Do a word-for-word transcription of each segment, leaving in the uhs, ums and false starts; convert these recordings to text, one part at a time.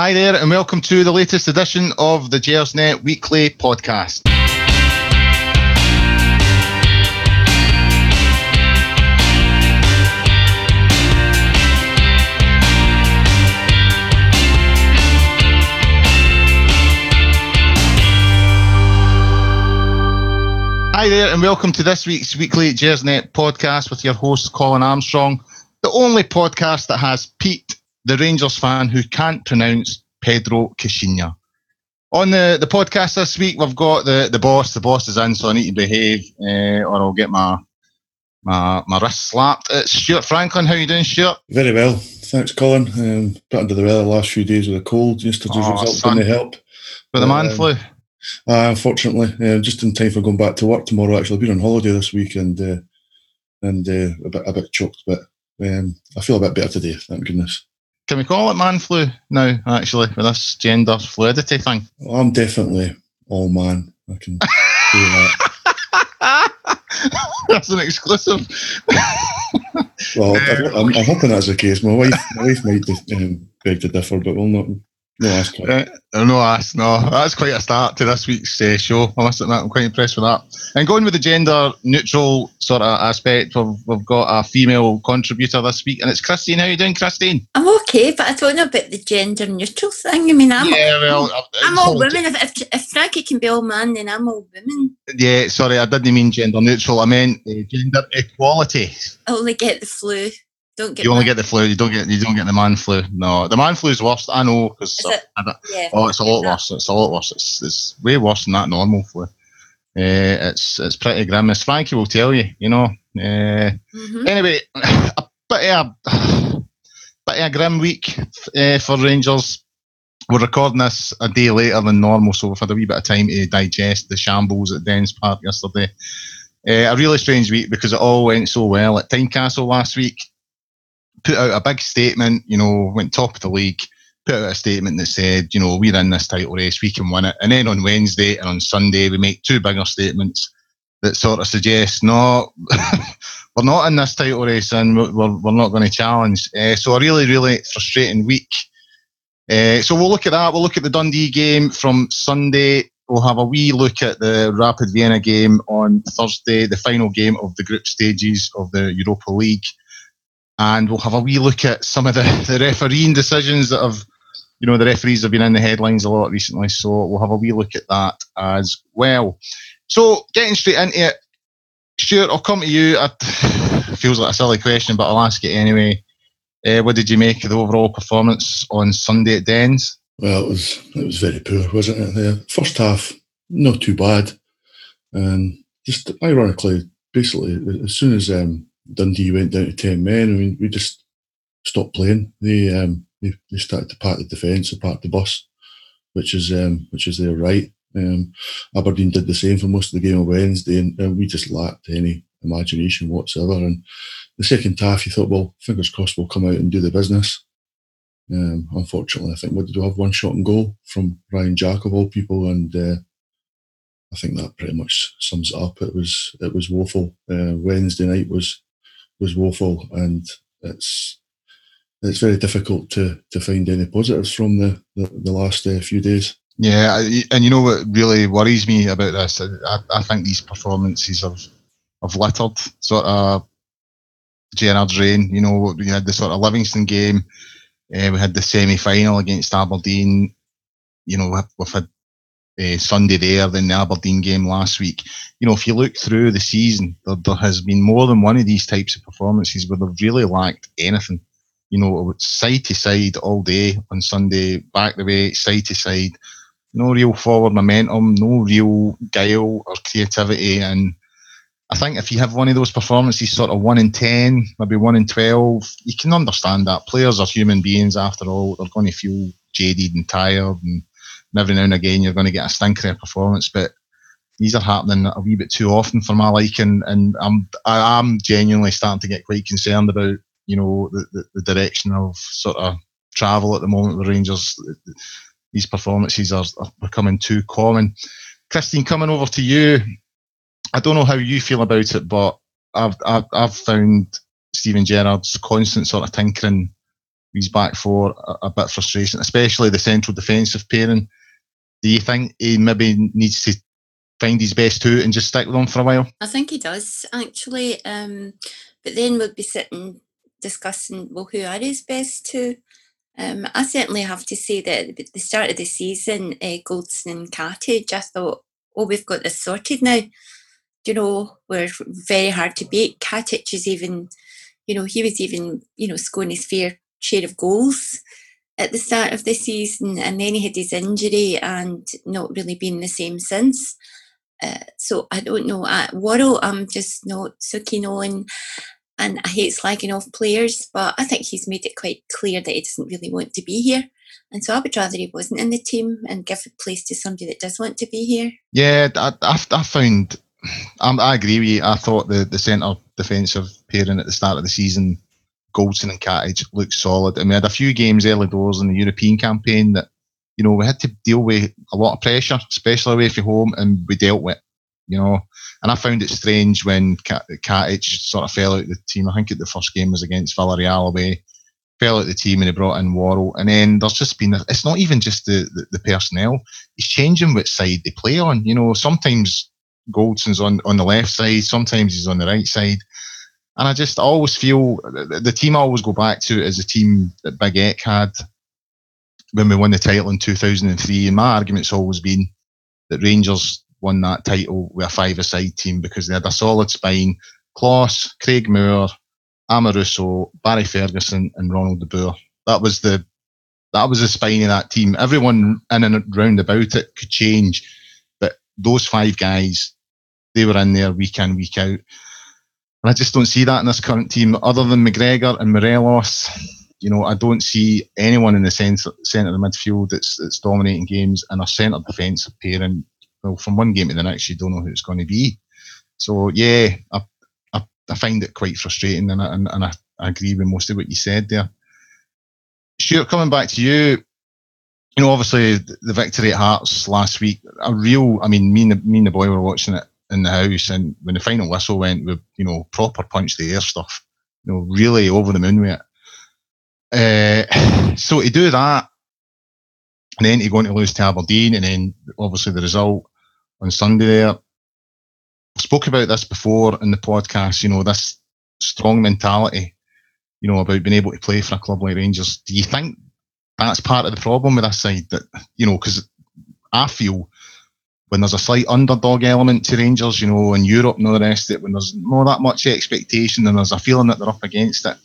Hi there and welcome to the latest edition of the JazzNet Weekly Podcast. Hi there and welcome to this week's Weekly JazzNet Podcast with your host Colin Armstrong, the only podcast that has peaked the Rangers fan who can't pronounce Pedro Caixinha. On the, the podcast this week, we've got the, the boss. The boss is in, so I need to behave uh, or I'll get my my my wrist slapped. It's Stuart Franklin. How are you doing, Stuart? Very well. Thanks, Colin. Um, bit under the weather the last few days with a cold. Yesterday's oh, results didn't help. But the man um, flu? Uh, unfortunately, uh, just in time for going back to work tomorrow. Actually, I've been on holiday this week and, uh, and uh, a, bit, a bit choked, but um, I feel a bit better today, thank goodness. Can we call it man flu now, actually, with this gender fluidity thing? Well, I'm definitely all man. I can do that. That's an exclusive. Well, I, I'm, I'm hoping that's the case. My wife, my wife might um, beg to differ, but we'll not. No ask. Quite. Uh, no ask, no. That's quite a start to this week's uh, show. I must admit, I'm quite impressed with that. And going with the gender neutral sort of aspect, we've, we've got a female contributor this week, and it's Christine. How are you doing, Christine? I'm okay, but I don't know about the gender neutral thing. I mean, I'm yeah, all, well, I'm all women. If, if, if Frankie can be all man, then I'm all women. Yeah, sorry, I didn't mean gender neutral. I meant uh, gender equality. I only get the flu. Don't get you only man. get the flu. You don't get. You don't get the man flu. No, the man flu is worse. I know because it? yeah, oh, it's a lot worse. It's a lot worse. It's it's way worse than that normal flu. Uh, it's it's pretty grim. As Frankie will tell you, you know. Uh, mm-hmm. Anyway, a bit of a, bit of a grim week uh, for Rangers. We're recording this a day later than normal, so we've had a wee bit of time to digest the shambles at Dens Park yesterday. Uh, a really strange week because it all went so well at Tynecastle last week. Put out a big statement, you know, went top of the league, put out a statement that said, you know, we're in this title race, we can win it. And then on Wednesday and on Sunday, we make two bigger statements that sort of suggest, no, we're not in this title race and we're, we're not going to challenge. Uh, so a really, really frustrating week. Uh, so we'll look at that. We'll look at the Dundee game from Sunday. We'll have a wee look at the Rapid Vienna game on Thursday, the final game of the group stages of the Europa League. And we'll have a wee look at some of the, the refereeing decisions that have, you know, the referees have been in the headlines a lot recently. So we'll have a wee look at that as well. So getting straight into it, Stuart, I'll come to you. It feels like a silly question, but I'll ask it anyway. Uh, what did you make of the overall performance on Sunday at Dens? Well, it was it was very poor, wasn't it? The first half, not too bad. Um, just ironically, basically, as soon as... Um, Dundee went down to ten men. I mean, we just stopped playing. They um, they, they started to park the defence, they parked the bus, which is um, which is their right. Um, Aberdeen did the same for most of the game on Wednesday, and, and we just lacked any imagination whatsoever. And the second half, you thought, well, fingers crossed, we'll come out and do the business. Um, unfortunately, I think what did we have? One shot and goal from Ryan Jack of all people, and uh, I think that pretty much sums it up. It was it was woeful. Uh, Wednesday night was. was woeful, and it's it's very difficult to, to find any positives from the, the, the last uh, few days. Yeah, and you know what really worries me about this? I, I think these performances have, have littered sort of Gerrard's reign. You know, we had the sort of Livingston game, uh, we had the semi-final against Aberdeen, you know, we've had Uh, Sunday there, then the Aberdeen game last week. You know, if you look through the season, there, there has been more than one of these types of performances where they've really lacked anything. You know, side to side all day on Sunday, back the way, side to side. No real forward momentum, no real guile or creativity. And I think if you have one of those performances, sort of one in ten, maybe one in twelve, you can understand that. Players are human beings after all. They're going to feel jaded and tired, and And every now and again, you're going to get a stinker performance, but these are happening a wee bit too often for my liking, and I'm I am genuinely starting to get quite concerned about, you know, the, the, the direction of sort of travel at the moment. The Rangers, these performances are, are becoming too common. Christine, coming over to you, I don't know how you feel about it, but I've I've, I've found Stephen Gerrard's constant sort of tinkering his back four a, a bit frustrating, especially the central defensive pairing. Do you think he maybe needs to find his best two and just stick with them for a while? I think he does, actually. Um, but then we'd be sitting discussing, well, who are his best two? Um, I certainly have to say that at the start of the season, uh, Goldson and Cattage, I thought, oh, we've got this sorted now. You know, we're very hard to beat. Cattage is even, you know, he was even, you know, scoring his fair share of goals at the start of the season, and then he had his injury and not really been the same since. Uh, so I don't know. At Worrall, I'm just not so keen on. And I hate slagging off players, but I think he's made it quite clear that he doesn't really want to be here. And so I would rather he wasn't in the team and give a place to somebody that does want to be here. Yeah, I, I, I found, um, I agree with you. I thought the, the centre defensive pairing at the start of the season, Goldson and Cattage, looked solid. And we had a few games early doors in the European campaign that, you know, we had to deal with a lot of pressure, especially away from home, and we dealt with it. You know, and I found it strange when Cattage sort of fell out of the team. I think the first game was against Villarreal away, fell out of the team, and he brought in Worrall. And then there's just been, a, it's not even just the, the, the personnel, it's changing what side they play on. You know, sometimes Goldson's on, on the left side, sometimes he's on the right side. And I just I always feel, the, the team I always go back to is the team that Big Eck had when we won the title in two thousand three. And my argument's always been that Rangers won that title with a five-a-side team because they had a solid spine. Kloss, Craig Moore, Amoruso, Barry Ferguson and Ronald de Boer. That was the that was the spine of that team. Everyone in and round about it could change, but those five guys, they were in there week in, week out. And I just don't see that in this current team. Other than McGregor and Morelos, you know, I don't see anyone in the centre, centre of the midfield that's, that's dominating games, and our centre defensive pairing, well, from one game to the next, you don't know who it's going to be. So, yeah, I I, I find it quite frustrating, and I, and, and I, I agree with most of what you said there. Stuart, coming back to you, you know, obviously the victory at Hearts last week, a real, I mean, me and the, me and the boy were watching it in the house, and when the final whistle went, we, you know, proper punch the air stuff, you know, really over the moon with it. Uh, so to do that, and then you're going to lose to Aberdeen, and then obviously the result on Sunday there. I spoke about this before in the podcast, you know, this strong mentality, you know, about being able to play for a club like Rangers. Do you think that's part of the problem with this side? That, you know, because I feel when there's a slight underdog element to Rangers, you know, in Europe and all the rest of it, when there's not that much expectation and there's a feeling that they're up against it,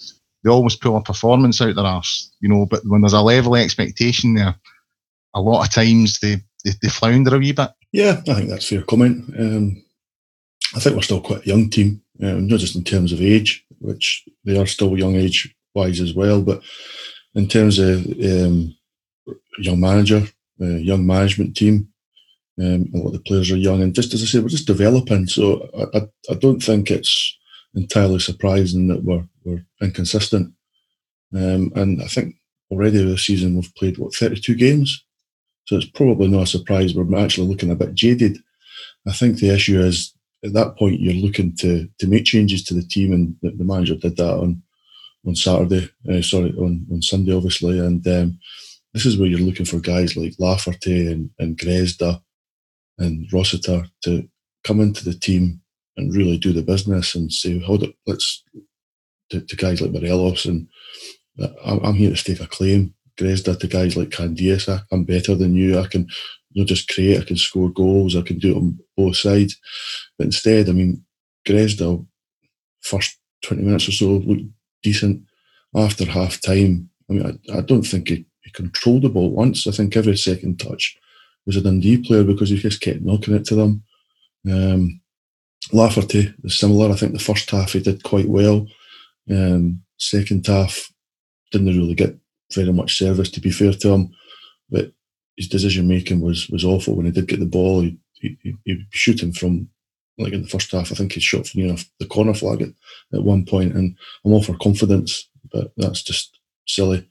they always pull a performance out their arse, you know, but when there's a level of expectation there, a lot of times they, they, they flounder a wee bit. Yeah, I think that's a fair comment. Um, I think we're still quite a young team, um, not just in terms of age, which they are still young age-wise as well, but in terms of um, young manager, uh, young management team, um, a lot of the players are young. And just as I say, we're just developing. So I, I, I don't think it's entirely surprising that we're, we're inconsistent. Um, and I think already this season we've played, what, thirty-two games? So it's probably not a surprise we're actually looking a bit jaded. I think the issue is, at that point, you're looking to to make changes to the team, and the, the manager did that on on Saturday, uh, sorry, on, on Sunday, obviously. And um, this is where you're looking for guys like Lafferty and, and Grezda and Rossiter to come into the team and really do the business and say, hold it, let's, to, to guys like Morelos, and I'm, I'm here to stake a claim. Grezda to guys like Candeias, I'm better than you, I can not just create, I can score goals, I can do it on both sides. But instead, I mean, Grezda, first twenty minutes or so, looked decent. After half-time, I mean, I, I don't think he, he controlled the ball once. I think every second touch was a Dundee player because he just kept knocking it to them. Um, Lafferty is similar. I think the first half he did quite well. Um, second half, didn't really get very much service, to be fair to him, but his decision making was was awful. When he did get the ball, he he he shooting from, like, in the first half, I think he shot from, you know, the corner flag at, at one point, and I'm all for confidence, but that's just silly.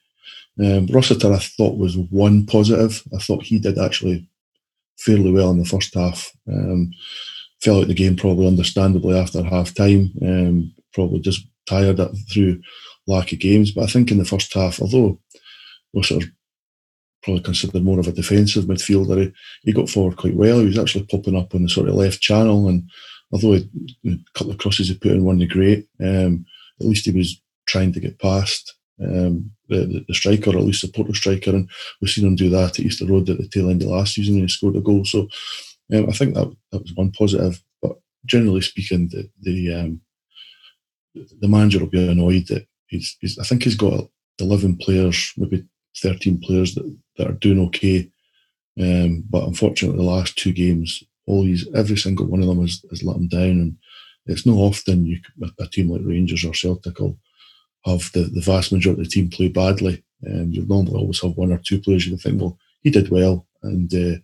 Um, Rossiter, I thought, was one positive. I thought he did actually fairly well in the first half. Um, fell out of the game, probably understandably, after half time. Um, probably just tired through lack of games. But I think in the first half, although Rossiter probably considered more of a defensive midfielder, he, he got forward quite well. He was actually popping up on the sort of left channel, and although he, a couple of crosses he put in weren't great, um, at least he was trying to get past um, the, the, the striker, or at least the Porto striker, and we've seen him do that at Easter Road at the tail end of last season when he scored a goal. So um, I think that, that was one positive. But generally speaking, the the, um, the manager will be annoyed that he's, he's, I think he's got eleven players, maybe thirteen players that, that are doing okay, um, but unfortunately the last two games, all these, every single one of them has, has let them down, and it's not often you, a team like Rangers or Celtic will have the, the vast majority of the team play badly, and you'll normally always have one or two players you think, well, he did well, and uh,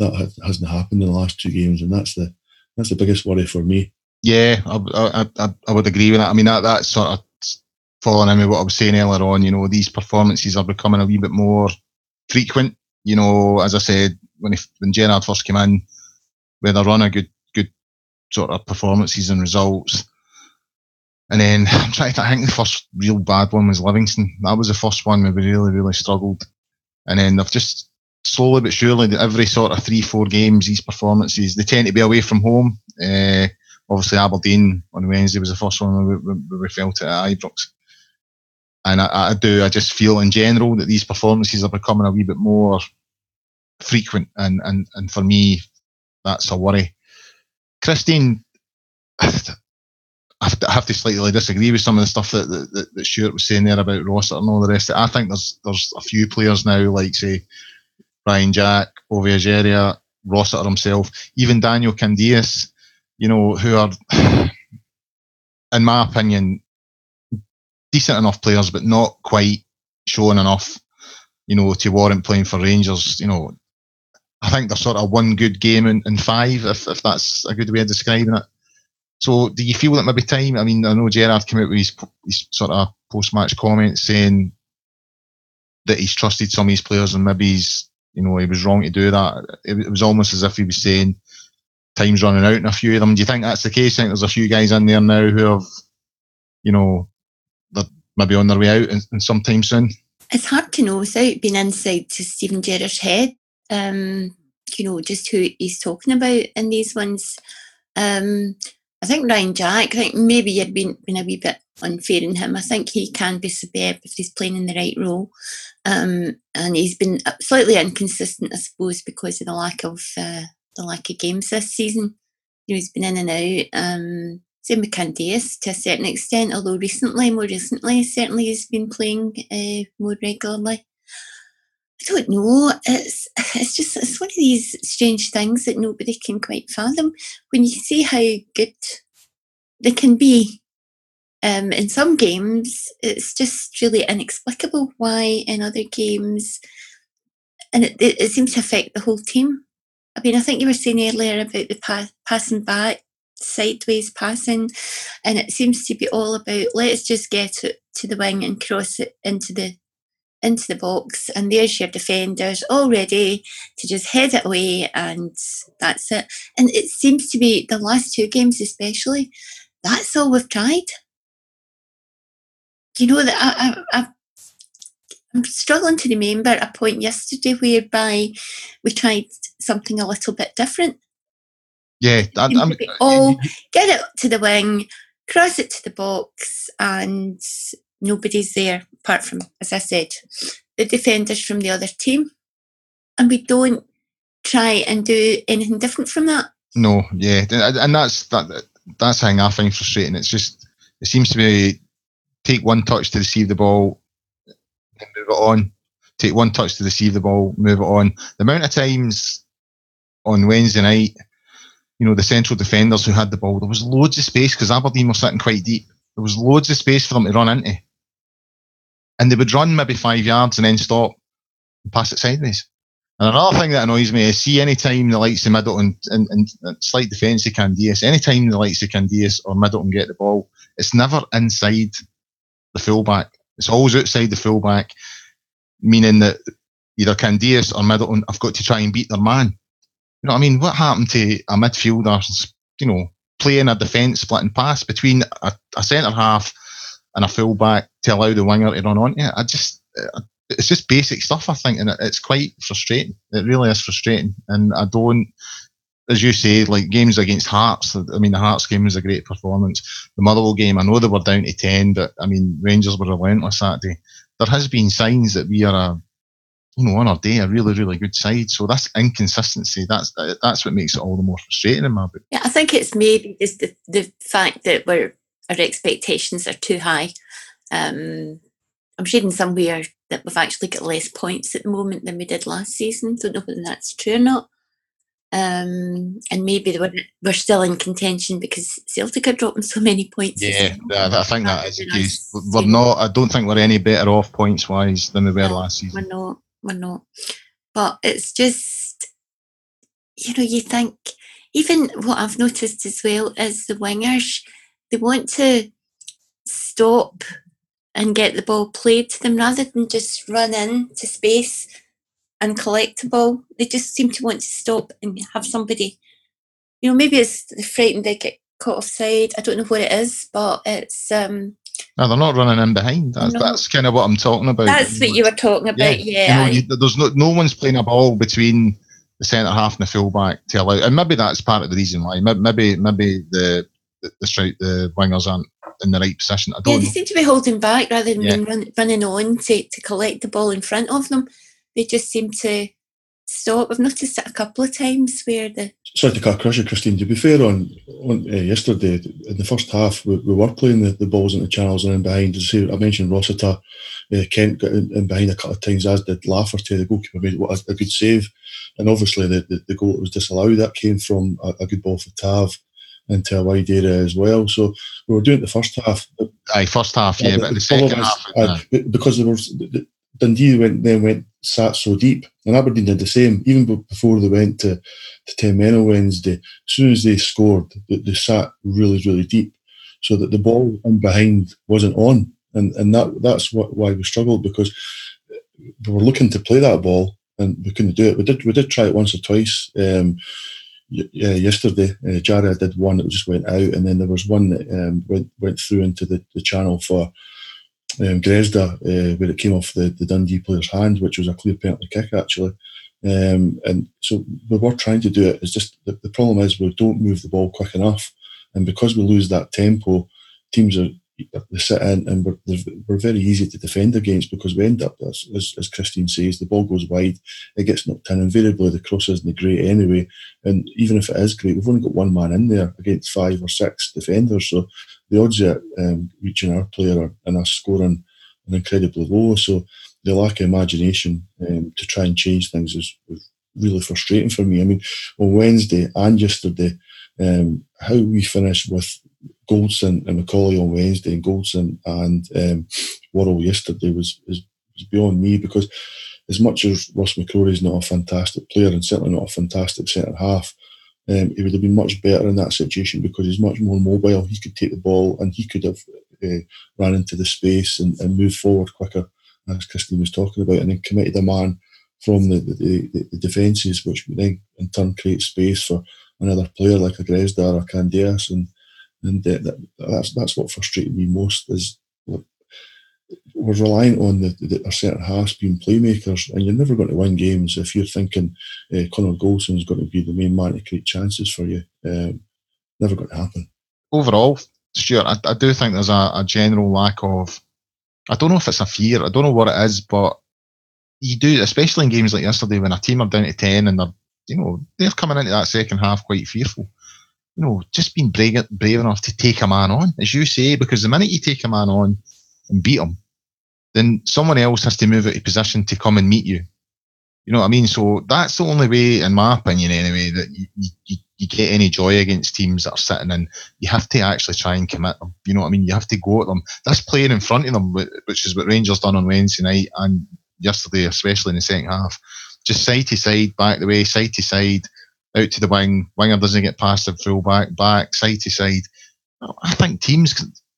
that has, hasn't happened in the last two games, and that's the that's the biggest worry for me. Yeah, I I, I would agree with that. I mean, that that's sort of following in with what I was saying earlier on. You know, these performances are becoming a wee bit more frequent. You know, as I said, when he, when Gerrard first came in, we had a run of good good sort of performances and results. And then I'm trying to think, I think the first real bad one was Livingston. That was the first one where we really, really struggled. And then they've just slowly but surely, every sort of three, four games, these performances, they tend to be away from home. Uh, obviously, Aberdeen on Wednesday was the first one where we, where we felt it at Ibrox. And I, I do, I just feel in general that these performances are becoming a wee bit more frequent. And, and, and for me, that's a worry. Christine, I have to slightly disagree with some of the stuff that that, that Stuart was saying there about Rossiter and all the rest of it. I think there's there's a few players now, like, say, Ryan Jack, Ejaria, Rossiter himself, even Daniel Candeias, you know, who are, in my opinion, decent enough players, but not quite showing enough, you know, to warrant playing for Rangers. You know, I think they're sort of one good game in, in five, if, if that's a good way of describing it. So do you feel that maybe time, I mean, I know Gerrard came out with his, his sort of post-match comments saying that he's trusted some of his players and maybe he's, you know, he was wrong to do that. It, it was almost as if he was saying time's running out in a few of them. Do you think that's the case? I think there's a few guys in there now who have, you know, they're maybe on their way out and, and sometime soon. It's hard to know without being inside to Stephen Gerrard's head, um, you know, just who he's talking about in these ones. Um I think Ryan Jack, I think maybe you've been, been a wee bit unfair in him. I think he can be superb if he's playing in the right role. Um, and he's been slightly inconsistent, I suppose, because of the lack of uh, the lack of games this season. You know, he's been in and out. Um, same with Candeias to a certain extent, although recently, more recently, certainly he's been playing uh, more regularly. I don't know. It's it's just it's one of these strange things that nobody can quite fathom. When you see how good they can be um, in some games, it's just really inexplicable why in other games, and it, it, it seems to affect the whole team. I mean, I think you were saying earlier about the pa- passing back, sideways passing, and it seems to be all about let's just get it to the wing and cross it into the. into the box, and there's your defenders all ready to just head it away, and that's it. And it seems to be the last two games especially, that's all we've tried. You know, that I, I, I, I'm struggling to remember a point yesterday whereby we tried something a little bit different. Yeah. I'm, I'm, all get it to the wing, cross it to the box, and nobody's there apart from, as I said, the defenders from the other team. And we don't try and do anything different from that. No, yeah. And that's that. That's the thing I find frustrating. It's just, it seems to be take one touch to receive the ball and move it on. Take one touch to receive the ball, move it on. The amount of times on Wednesday night, you know, the central defenders who had the ball, there was loads of space because Aberdeen were sitting quite deep. There was loads of space for them to run into. And they would run maybe five yards and then stop and pass it sideways. And another thing that annoys me is see any time the likes of Middleton and, and, and slight defence of Candeias, any time the likes of Candeias or Middleton get the ball, it's never inside the fullback. It's always outside the fullback, meaning that either Candeias or Middleton have got to try and beat their man. You know what I mean? What happened to a midfielder, you know, playing a defence split and pass between a, a centre half and a full-back to allow the winger to run onto it. I just, it's just basic stuff, I think, and it's quite frustrating. It really is frustrating, and I don't, as you say, like games against Hearts, I mean, the Hearts game was a great performance. The Motherwell game, I know they were down to ten, but, I mean, Rangers were relentless that day. There has been signs that we are a, you know, on our day, a really, really good side. So that's inconsistency. That's that's what makes it all the more frustrating in my book. Yeah, I think it's maybe just the, the fact that we're, our expectations are too high. Um, I'm reading somewhere that we've actually got less points at the moment than we did last season. Don't know whether that's true or not. Um, and maybe we're, we're still in contention because Celtic are dropping so many points. Yeah, I think that is the case. We're not, I don't think we're any better off points wise than we were last season. We're not. We're not. But it's just, you know, you think, even what I've noticed as well is the wingers, they want to stop and get the ball played to them rather than just run into space and collect the ball. They just seem to want to stop and have somebody, you know, maybe it's they're frightened they get caught offside. I don't know what it is, but it's... um No, they're not running in behind. That's, no. that's kind of what I'm talking about. That's what you were talking about, yeah. yeah. You know, you, there's no no one's playing a ball between the centre half and the full back to allow, and maybe that's part of the reason why. Maybe maybe the the the, the wingers aren't in the right position. I don't. Yeah, they know. seem to be holding back rather than yeah. run, running on to, to collect the ball in front of them. They just seem to stop. I've noticed it a couple of times where the. Sorry to cut across you, Christine. To be fair, on, on uh, yesterday, in the first half, we, we were playing the, the balls into channels and in behind. As I mentioned, Rossiter, uh, Kent got in, in behind a couple of times, as did Lafferty. The goalkeeper made what a, a good save. And obviously, the, the, the goal that was disallowed, that came from a, a good ball for Tav into a wide area as well. So we were doing it the first half. Aye, first half, yeah, uh, but the, the second half. Uh, no. Because there was... The, Dundee went, then went, sat so deep, and Aberdeen did the same, even before they went to, to ten men on Wednesday. As soon as they scored, they, they sat really, really deep, so that the ball in behind wasn't on, and and that that's what, why we struggled, because we were looking to play that ball, and we couldn't do it. We did we did try it once or twice um, y- yeah, yesterday. Uh, Ejaria did one that just went out, and then there was one that um, went, went through into the, the channel for... Um, Grezda, uh, where it came off the, the Dundee player's hand, which was a clear penalty kick, actually. Um, and so we were trying to do it. It's just the, the problem is we don't move the ball quick enough. And because we lose that tempo, teams are they sit in and we're, we're very easy to defend against, because we end up, as, as Christine says, the ball goes wide, it gets knocked in. Invariably, the cross isn't great anyway. And even if it is great, we've only got one man in there against five or six defenders. So the odds of um, reaching our player and us scoring are incredibly low. So the lack of imagination um, to try and change things is, is really frustrating for me. I mean, on Wednesday and yesterday, um, how we finished with Goldson and McCauley on Wednesday and Goldson and um, Worrall yesterday was, was was beyond me, because as much as Ross McCrory's not a fantastic player and certainly not a fantastic centre-half, um, he would have been much better in that situation because he's much more mobile. He could take the ball and he could have uh, ran into the space and, and moved forward quicker, as Christine was talking about, and then committed a man from the, the, the, the defences, which would then in turn create space for another player like a Grezda or a Candeias. And And uh, that, that's that's what frustrated me most, is we're, we're relying on the, the, our centre halves being playmakers, and you're never going to win games if you're thinking uh, Conor Goldson's going to be the main man to create chances for you. Um, never going to happen. Overall, Stuart, I, I do think there's a, a general lack of, I don't know if it's a fear, I don't know what it is, but you do, especially in games like yesterday when a team are down to ten and they're, you know, they're coming into that second half quite fearful. You know, just being brave, brave enough to take a man on, as you say, because the minute you take a man on and beat him, then someone else has to move out of position to come and meet you. You know what I mean? So that's the only way, in my opinion anyway, that you, you, you get any joy against teams that are sitting in. You have to actually try and commit them. You know what I mean? You have to go at them. That's playing in front of them, which is what Rangers done on Wednesday night and yesterday, especially in the second half. Just side to side, back the way, side to side, out to the wing, winger doesn't get past the full back, back, side to side. I think teams,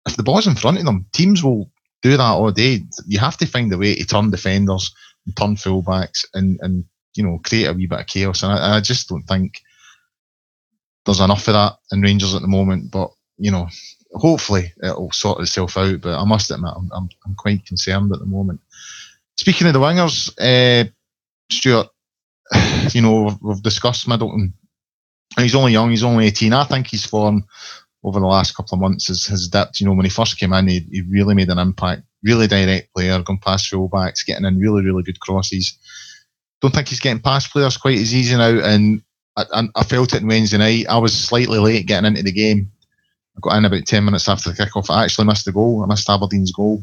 if the ball's in front of them, teams will do that all day. You have to find a way to turn defenders, and turn full backs, and, and you know, create a wee bit of chaos. And I, I just don't think there's enough of that in Rangers at the moment. But, you know, hopefully it'll sort itself out, but I must admit I'm, I'm, I'm quite concerned at the moment. Speaking of the wingers, uh, Stuart, you know, we've discussed Middleton. He's only young, he's only eighteen. I think his form over the last couple of months has, has dipped. You know, when he first came in, he, he really made an impact. Really direct player, going past fullbacks, getting in really, really good crosses. Don't think he's getting past players quite as easy now, and I, I, I felt it on Wednesday night. I was slightly late getting into the game. I got in about ten minutes after the kickoff. I actually missed the goal. I missed Aberdeen's goal.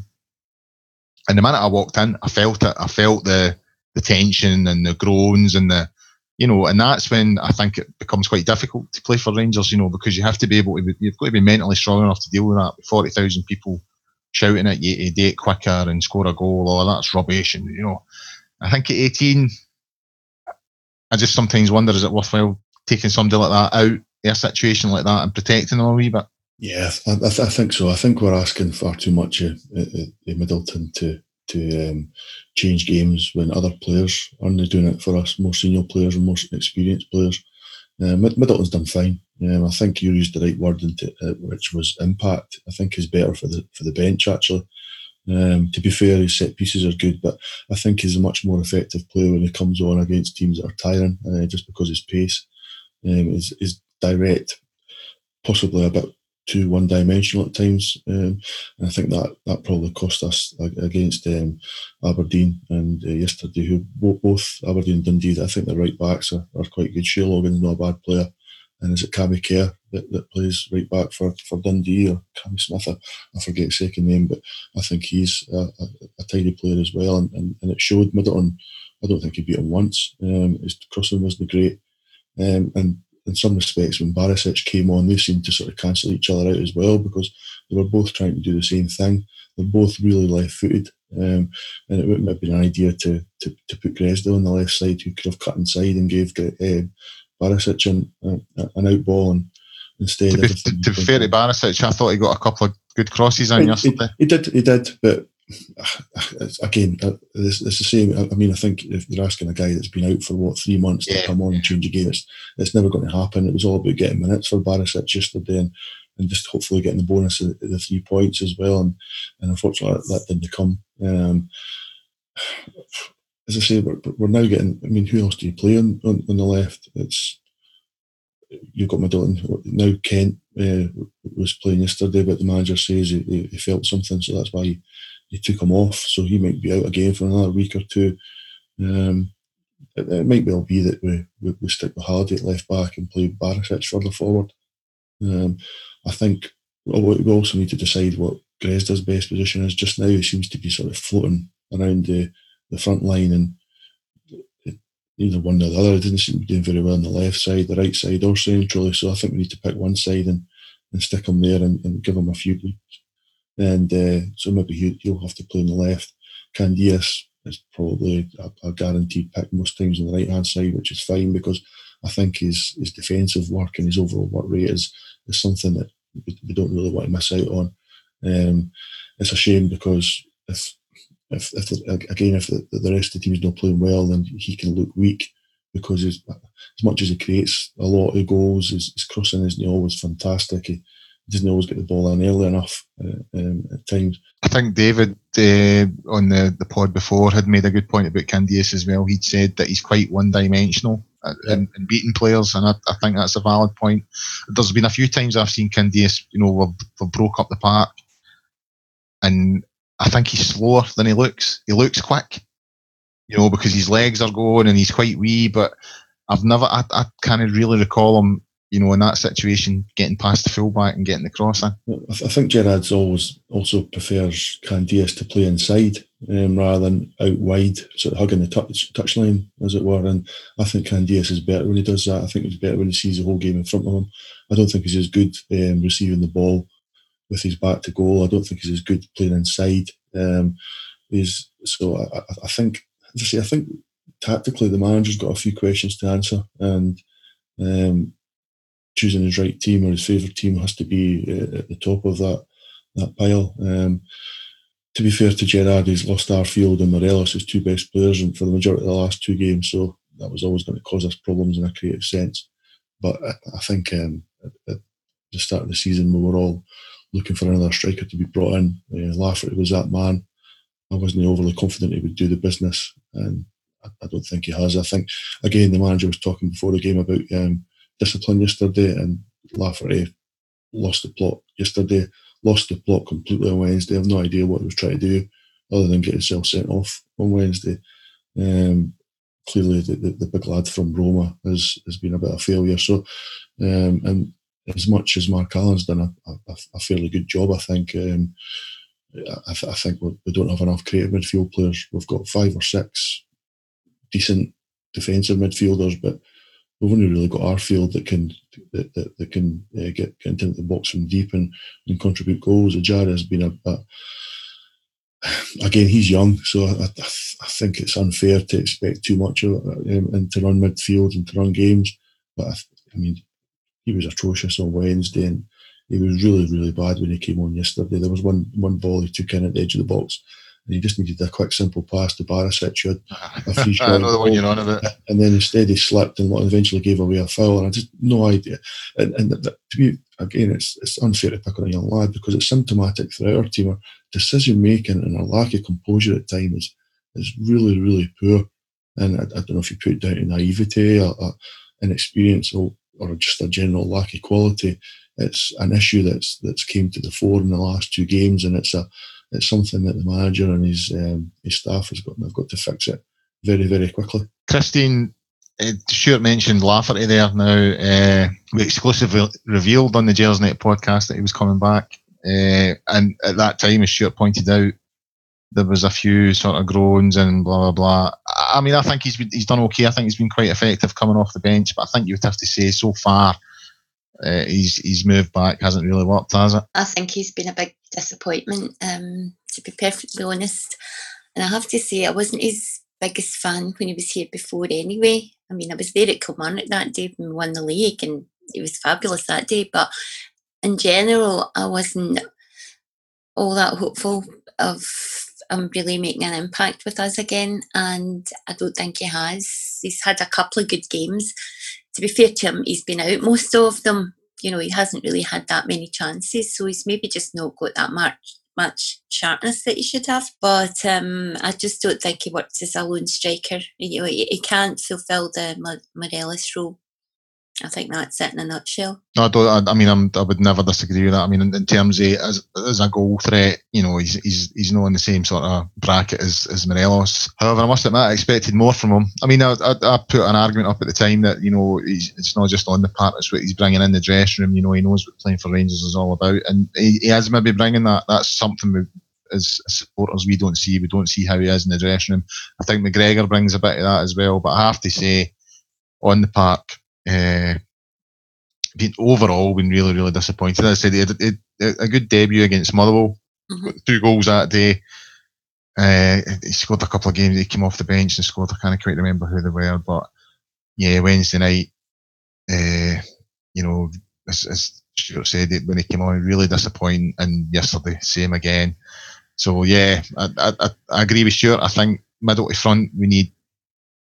And the minute I walked in, I felt it. I felt the the tension and the groans and the, you know, and that's when I think it becomes quite difficult to play for Rangers, you know, because you have to be able to, you've got to be mentally strong enough to deal with that. forty thousand people shouting at you to do it quicker and score a goal, oh, that's rubbish. And, you know, I think at eighteen, I just sometimes wonder, is it worthwhile taking somebody like that out in a situation like that and protecting them a wee bit? Yeah, I, th- I think so. I think we're asking far too much of Middleton to to um, change games when other players aren't doing it for us, more senior players and more experienced players. Uh, Middleton's done fine. Um, I think you used the right word, into, uh, which was impact. I think is better for the for the bench, actually. Um, to be fair, his set pieces are good, but I think he's a much more effective player when he comes on against teams that are tiring, uh, just because his pace um, is, is direct, possibly a bit too one-dimensional at times. Um, and I think that, that probably cost us against um, Aberdeen and uh, yesterday, who both Aberdeen and Dundee, I think the right-backs are, are quite good. Shea Logan's not a bad player. And is it Cammy Kerr that, that plays right back for, for Dundee, or Cammy Smith? I, I forget his second name, but I think he's a, a, a tidy player as well. And, and, and it showed. Middleton, I don't think he beat him once. Um, his crossing wasn't great. Um, and in some respects, when Barišić came on, they seemed to sort of cancel each other out as well, because they were both trying to do the same thing. They're both really left-footed. Um, and it wouldn't have been an idea to, to, to put Grezda on the left side, who could have cut inside and gave uh, Barišić an, uh, an out ball, and instead. To be, to, to be fair to Barišić, I thought he got a couple of good crosses in yesterday. He did, he did, but again, it's, it's the same. I mean, I think if you're asking a guy that's been out for what three months yeah. to come on and change a game, it's, it's never going to happen. It was all about getting minutes for Barišić yesterday, and, and just hopefully getting the bonus of the three points as well. And, and unfortunately, that didn't come. Um, As I say, we're, we're now getting. I mean, who else do you play on, on, on the left? It's you've got Middleton now. Kent uh, was playing yesterday, but the manager says he, he felt something, so that's why he, he took him off. So he might be out again for another week or two. Um, it, it might well be that we, we, we stick with Hardy at left back and play Barišić further forward. Um, I think we also need to decide what Grezda's best position is. Just now, he seems to be sort of floating around the. the front line, and either one or the other. It didn't seem to be doing very well on the left side, the right side, or centrally. So I think we need to pick one side and, and stick him there and, and give him a few weeks. And uh, so maybe he, he'll have to play on the left. Candeias is probably a, a guaranteed pick most times on the right-hand side, which is fine, because I think his, his defensive work and his overall work rate is, is something that we, we don't really want to miss out on. Um, it's a shame, because if If, if again, if the, the rest of the team is not playing well, then he can look weak, because as much as he creates a lot of goals, his, his crossing isn't always fantastic. He doesn't always get the ball in early enough uh, um, at times. I think David uh, on the, the pod before had made a good point about Candeias as well. He'd said that he's quite one-dimensional in, in beating players, and I, I think that's a valid point. There's been a few times I've seen Candeias, you know, we've, we've broke up the park, and I think he's slower than he looks. He looks quick, you know, because his legs are going and he's quite wee, but I've never, I, I can't really recall him, you know, in that situation, getting past the fullback and getting the cross in. I, th- I think Gerrard's always also prefers Candeias to play inside um, rather than out wide, sort of hugging the touch touchline, as it were. And I think Candeias is better when he does that. I think he's better when he sees the whole game in front of him. I don't think he's as good um, receiving the ball with his back to goal. I don't think he's as good playing inside. Um, he's, so I, I think, as I say, I think tactically the manager's got a few questions to answer, and um, choosing his right team or his favourite team has to be uh, at the top of that that pile. Um, to be fair to Gerrard, he's lost Arfield and Morelos, his two best players, and for the majority of the last two games, so that was always going to cause us problems in a creative sense. But I, I think um, at, at the start of the season, we were all looking for another striker to be brought in. Uh, Lafferty was that man. I wasn't overly confident he would do the business, and I, I don't think he has. I think, again, the manager was talking before the game about um, discipline yesterday, and Lafferty lost the plot yesterday, lost the plot completely on Wednesday. I have no idea what he was trying to do other than get himself sent off on Wednesday. Um, clearly, the, the, the big lad from Roma has, has been a bit of a failure. So, um, and as much as Mark Allen's done a, a, a fairly good job, I think um, I, th- I think we don't have enough creative midfield players. We've got five or six decent defensive midfielders, but we've only really got Arfield that can that, that, that can uh, get, get into the box from deep and, and contribute goals. Ejaria has been a, a again, he's young, so I, I, th- I think it's unfair to expect too much of him um, and to run midfield and to run games. But I, th- I mean, he was atrocious on Wednesday, and he was really, really bad when he came on yesterday. There was one one ball he took in at the edge of the box, and he just needed a quick, simple pass to Barišić, who had a free shot. I know the one you're on about. And then instead he slipped and eventually gave away a foul, and I just no idea. And, and that, to me, again, it's it's unfair to pick on a young lad because it's symptomatic throughout our team. Our decision-making and our lack of composure at times is, is really, really poor. And I, I don't know if you put it down to naivety or, or inexperience or, or just a general lack of quality. It's an issue that's that's came to the fore in the last two games, and it's a it's something that the manager and his um, his staff has got. They've got to fix it very, very quickly. Christine, uh, Stuart mentioned Lafferty there. Now uh, we exclusively revealed on the JazzNet podcast that he was coming back, uh, and at that time, as Stuart pointed out, there was a few sort of groans and blah blah blah. I mean, I think he's been, he's done okay. I think he's been quite effective coming off the bench, but I think you would have to say so far. Uh, he's he's moved back, hasn't really worked, has it? I think he's been a big disappointment, um, to be perfectly honest. And I have to say, I wasn't his biggest fan when he was here before anyway. I mean, I was there at Kilmarnock that day when we won the league, and he was fabulous that day. But in general, I wasn't all that hopeful of him really making an impact with us again. And I don't think he has. He's had a couple of good games. To be fair to him, he's been out most of them. You know, he hasn't really had that many chances, so he's maybe just not got that much, much sharpness that he should have. But um, I just don't think he works as a lone striker. You know, he, he can't fulfil the Morelos role. I think that's it in a nutshell. No, I don't. I, I mean, I'm, I would never disagree with that. I mean, in, in terms of as, as a goal threat, you know, he's he's he's not in the same sort of bracket as, as Morelos. However, I must admit, I expected more from him. I mean, I, I, I put an argument up at the time that, you know, he's, it's not just on the part, it's what he's bringing in the dressing room. You know, he knows what playing for Rangers is all about. And he, he is maybe bringing that. That's something we, as supporters, we don't see. We don't see how he is in the dressing room. I think McGregor brings a bit of that as well. But I have to say, on the park, Uh, been overall been really really disappointed. I said he had a, a, a good debut against Motherwell, mm-hmm. two goals that day. Uh, he scored a couple of games. He came off the bench and scored. I can't quite remember who they were, but yeah, Wednesday night, uh, you know, as, as Stuart said, when he came on, really disappointing. And yesterday, same again. So yeah, I, I, I agree with Stuart. I think middle to front, we need.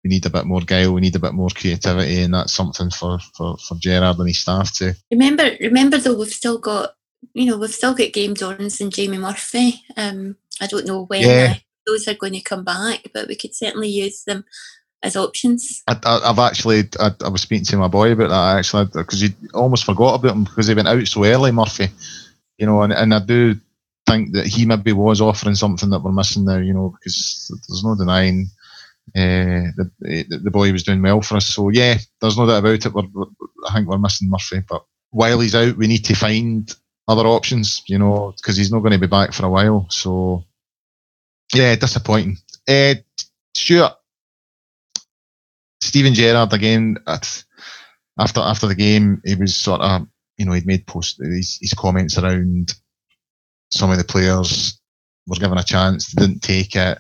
We need a bit more guile, we need a bit more creativity, and that's something for, for, for Gerrard and his staff too. Remember, remember though, we've still got, you know, we've still got Graeme Dorrance and Jamie Murphy. Um, I don't know when yeah. those are going to come back, but we could certainly use them as options. I, I, I've actually, I, I was speaking to my boy about that actually, because he almost forgot about him because he went out so early, Murphy. You know, and, and I do think that he maybe was offering something that we're missing now, you know, because there's no denying Uh, the, the the boy was doing well for us, so yeah, there's no doubt about it. We're, we're, I think we're missing Murphy, but while he's out, we need to find other options, you know, because he's not going to be back for a while. So yeah, disappointing. Uh, Stuart, Stephen Gerrard again. At, after after the game, he was sort of, you know, he'd made post his, his comments around some of the players were given a chance, they didn't take it.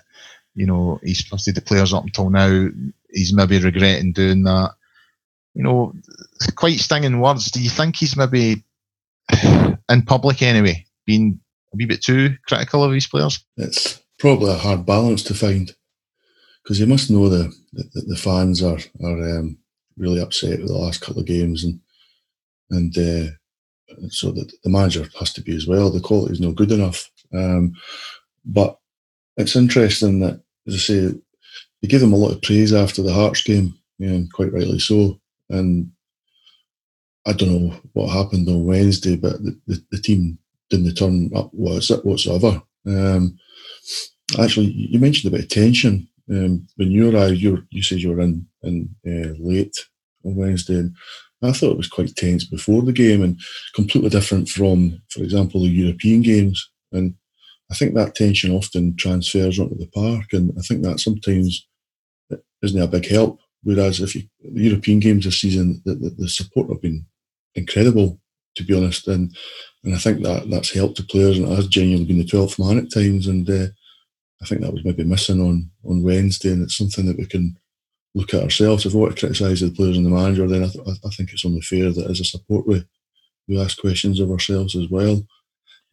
You know, he's trusted the players up until now. He's maybe regretting doing that. You know, quite stinging words. Do you think he's maybe, in public anyway, been a wee bit too critical of his players? It's probably a hard balance to find because you must know that the, the fans are are um, really upset with the last couple of games and and uh, so that the manager has to be as well. The quality is not good enough. Um, but it's interesting that, as I say, they gave them a lot of praise after the Hearts game, you know, and quite rightly so. And I don't know what happened on Wednesday, but the, the, the team didn't turn up whatsoever. Um, actually, you mentioned about tension. Um, when you arrived, you, were, you said you were in, in uh, late on Wednesday, and I thought it was quite tense before the game and completely different from, for example, the European games. And I think that tension often transfers onto the park, and I think that sometimes isn't a big help. Whereas if you, the European games this season, the, the, the support have been incredible, to be honest, and and I think that that's helped the players, and it has genuinely been the twelfth man at times, and uh, I think that was maybe missing on, on Wednesday, and it's something that we can look at ourselves. If we want to criticise the players and the manager, then I, th- I think it's only fair that as a support we, we ask questions of ourselves as well.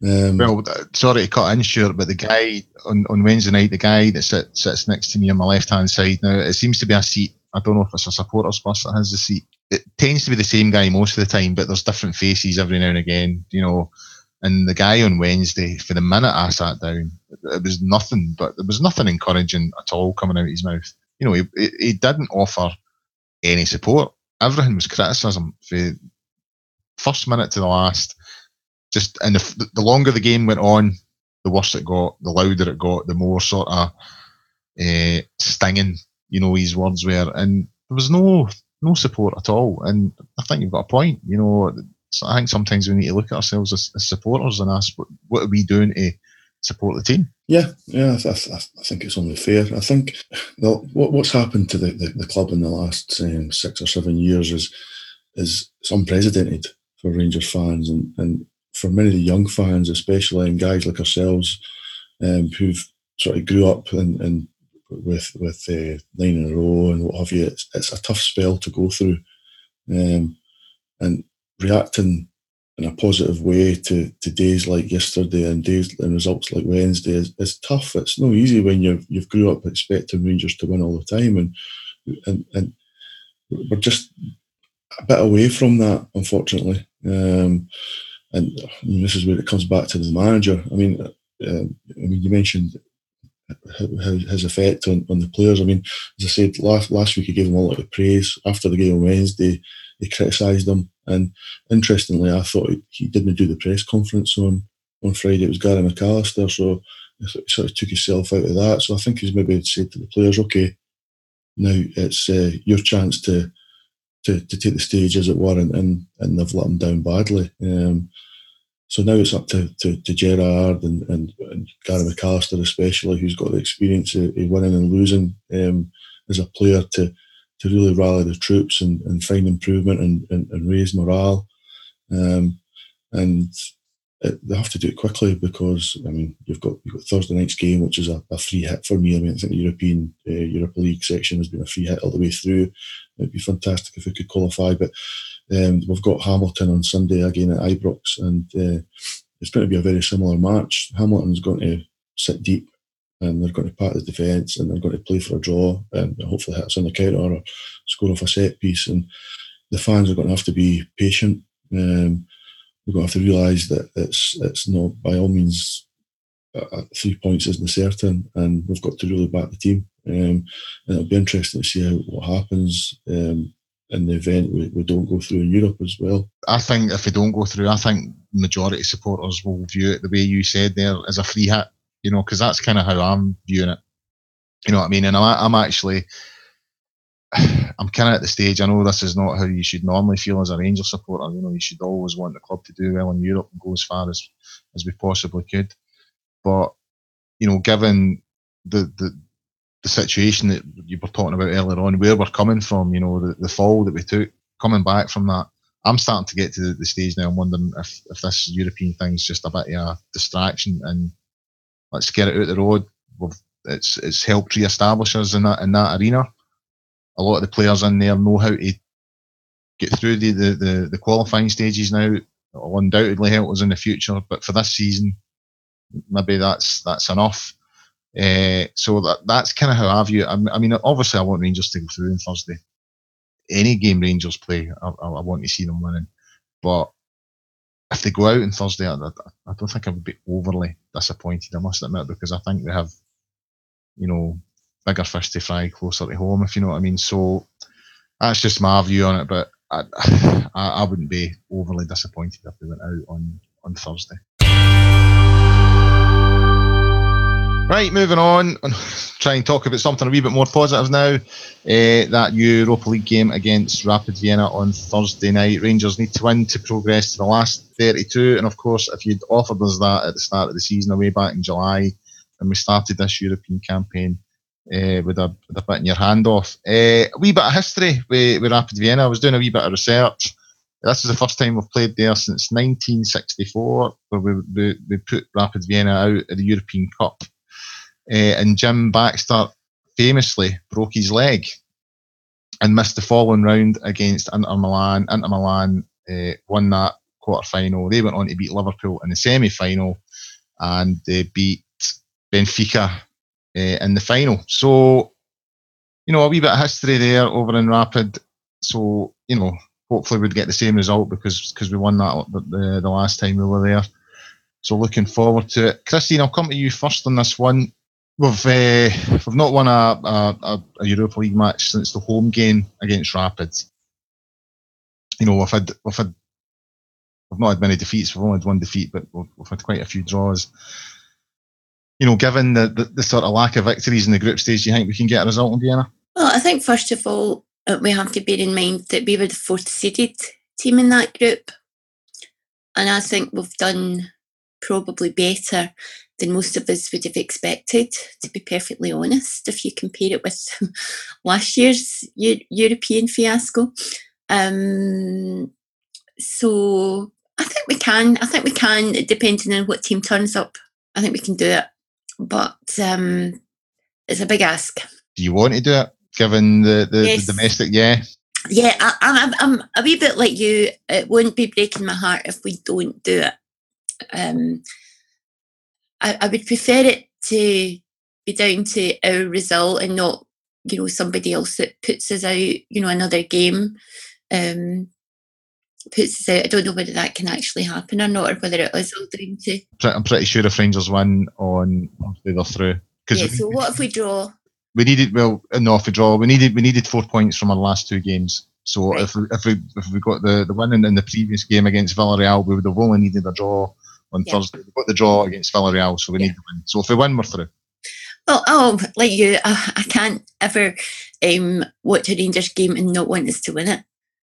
Um, well, sorry to cut in, Stuart, but the guy on, on Wednesday night, the guy that sits, sits next to me on my left-hand side now, it seems to be a seat, I don't know if it's a supporter's bus that has the seat. It tends to be the same guy most of the time, but there's different faces every now and again, you know. And the guy on Wednesday, for the minute I sat down, it was nothing, but there was nothing encouraging at all coming out of his mouth. You know, he, he didn't offer any support. Everything was criticism for the first minute to the last. Just and the, the longer the game went on, the worse it got, the louder it got, the more sort of uh, stinging, you know, his words were. And there was no no support at all. And I think you've got a point, you know. So I think sometimes we need to look at ourselves as, as supporters and ask, what, what are we doing to support the team? Yeah, yeah, I, th- I, th- I think it's only fair. I think the, what, what's happened to the, the, the club in the last um, six or seven years is is unprecedented for Rangers fans, and, and for many of the young fans especially, and guys like ourselves um, who've sort of grew up and, and with with uh, nine in a row and what have you. It's, it's a tough spell to go through. Um, and reacting in a positive way to, to days like yesterday and days and results like Wednesday is, is tough. It's no easy when you've you've grew up expecting Rangers to win all the time, and and and we're just a bit away from that, unfortunately. Um, and this is where it comes back to the manager. I mean, uh, I mean, you mentioned his effect on, on the players. I mean, as I said last last week, he gave them a lot of praise after the game on Wednesday. He criticised them, and interestingly, I thought he, he didn't do the press conference on, on Friday. It was Gary McAllister, so he sort of took himself out of that. So I think he's maybe said to the players, "Okay, now it's uh, your chance to, to to take the stage, as it were," and and, and they've let him down badly. Um, so now it's up to to, to Gerrard and, and and Gary McAllister, especially, who's got the experience of, of winning and losing um, as a player to. to really rally the troops and, and find improvement and, and, and raise morale. Um, and it, they have to do it quickly because, I mean, you've got you've got Thursday night's game, which is a, a free hit for me. I mean, I think the European uh, Europa League section has been a free hit all the way through. It'd be fantastic if we could qualify, but um, we've got Hamilton on Sunday again at Ibrox, and uh, it's going to be a very similar match. Hamilton's going to sit deep, and they're going to pack the defence, and they're going to play for a draw and hopefully hit us on the counter or score off a set piece. And the fans are going to have to be patient. Um, we're going to have to realise that it's it's not, by all means, uh, three points isn't certain, and we've got to really back the team. Um, and it'll be interesting to see how what happens um, in the event we, we don't go through in Europe as well. I think if we don't go through, I think majority supporters will view it the way you said there, as a free hit. You know, because that's kind of how I'm viewing it. You know what I mean? And I'm, I'm actually, I'm kind of at the stage, I know this is not how you should normally feel as a Rangers supporter. You know, you should always want the club to do well in Europe and go as far as, as we possibly could. But, you know, given the, the the situation that you were talking about earlier on, where we're coming from, you know, the, the fall that we took, coming back from that, I'm starting to get to the, the stage now. I'm wondering if, if this European thing's just a bit of a distraction, and let's get it out the road. We've, it's it's helped re-establish us in that in that arena. A lot of the players in there know how to get through the, the, the, the qualifying stages now. It'll undoubtedly help us in the future, but for this season, maybe that's that's enough. Uh, so that that's kind of how I view it. I mean, obviously, I want Rangers to go through on Thursday. Any game Rangers play, I, I want to see them winning. But if they go out on Thursday, I, I don't think I would be overly disappointed, I must admit, because I think they have, you know, bigger fish to fry closer to home, if you know what I mean. So that's just my view on it, but I, I, I wouldn't be overly disappointed if they went out on, on Thursday. Right, moving on, try and talk about something a wee bit more positive now. Uh, that Europa League game against Rapid Vienna on Thursday night. Rangers need to win to progress to the last thirty-two. And of course, if you'd offered us that at the start of the season, way back in July, when we started this European campaign uh, with, a, with a bit in your hand off. Uh, a wee bit of history with, with Rapid Vienna. I was doing a wee bit of research. This is the first time we've played there since nineteen sixty-four, where we, we, we put Rapid Vienna out at the European Cup. Uh, and Jim Baxter famously broke his leg and missed the following round against Inter Milan. Inter Milan uh, won that quarter-final. They went on to beat Liverpool in the semi-final, and they beat Benfica uh, in the final. So, you know, a wee bit of history there over in Rapid. So, you know, hopefully we'd get the same result because cause we won that the, the last time we were there. So looking forward to it. Christine, I'll come to you first on this one. We've uh, we've not won a, a a Europa League match since the home game against Rapid. You know, we've had we've had we've not had many defeats. We've only had one defeat, but we've, we've had quite a few draws. You know, given the, the the sort of lack of victories in the group stage, do you think we can get a result in Vienna? Well, I think first of all we have to bear in mind that we were the fourth seeded team in that group, and I think we've done probably better than most of us would have expected, to be perfectly honest, if you compare it with last year's Euro- European fiasco. Um, so I think we can. I think we can, depending on what team turns up. I think we can do it. But um, it's a big ask. Do you want to do it, given the, the, yes. the domestic, yeah? Yeah, I, I'm, I'm a wee bit like you. It won't be breaking my heart if we don't do it. Um, I, I would prefer it to be down to our result and not, you know, somebody else that puts us out, you know, another game um, puts us out. I don't know whether that can actually happen or not, or whether it is all down to... I'm pretty sure if Rangers win on they're through. Cause yeah, so what if we draw? We needed, well, no, if we draw, we needed we needed four points from our last two games. So right. if, we, if, we, if we got the, the win in, in the previous game against Villarreal, we would have only needed a draw on yeah. Thursday. We got the draw against Villarreal, so we yeah. need to win. So if we win, we're through. Well, oh, like you, I, I can't ever um, watch a Rangers game and not want us to win it.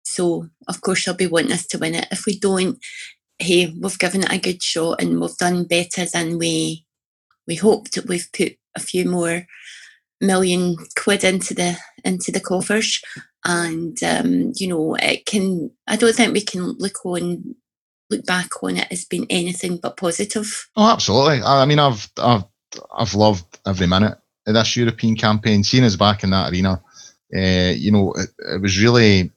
So, of course, I'll be wanting us to win it. If we don't, hey, we've given it a good shot and we've done better than we we hoped. We've put a few more million quid into the into the coffers, and um, you know, it can. I don't think we can look on. Look back on it as being anything but positive. Oh, absolutely. I mean, I've I've I've loved every minute of this European campaign. Seeing us back in that arena, uh, you know, it, it was really.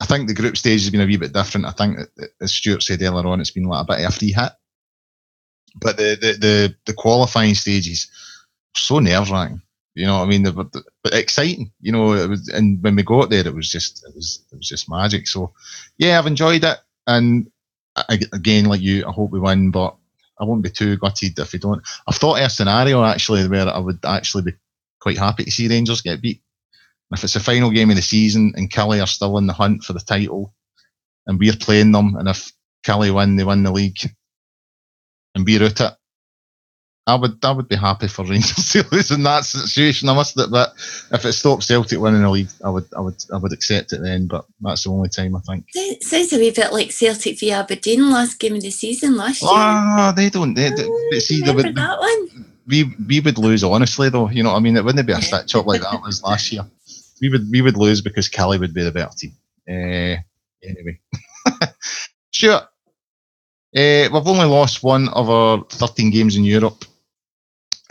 I think the group stage has been a wee bit different. I think, as Stuart said earlier on, it's been like a bit of a free hit. But the the the, the qualifying stages were so nerve wracking. You know what I mean? They were, but exciting. You know, it was, and when we got there, it was just it was it was just magic. So, yeah, I've enjoyed it. And I, again, like you, I hope we win, but I won't be too gutted if we don't. I've thought of a scenario actually where I would actually be quite happy to see Rangers get beat. And if it's the final game of the season and Kelly are still in the hunt for the title and we're playing them, and if Kelly win, they win the league and we're out it, I would I would be happy for Rangers to lose in that situation. I must admit, if it stops Celtic winning the league, I would I would I would accept it then. But that's the only time I think. It sounds a wee bit like Celtic v Aberdeen last game of the season last year. Oh, they don't. They, they, oh, see, remember they would, that one? We we would lose honestly though. You know what I mean? It wouldn't be a stitch up like that was last year. We would we would lose because Cali would be the better team. Uh, anyway, sure. Uh, we've only lost one of our thirteen games in Europe.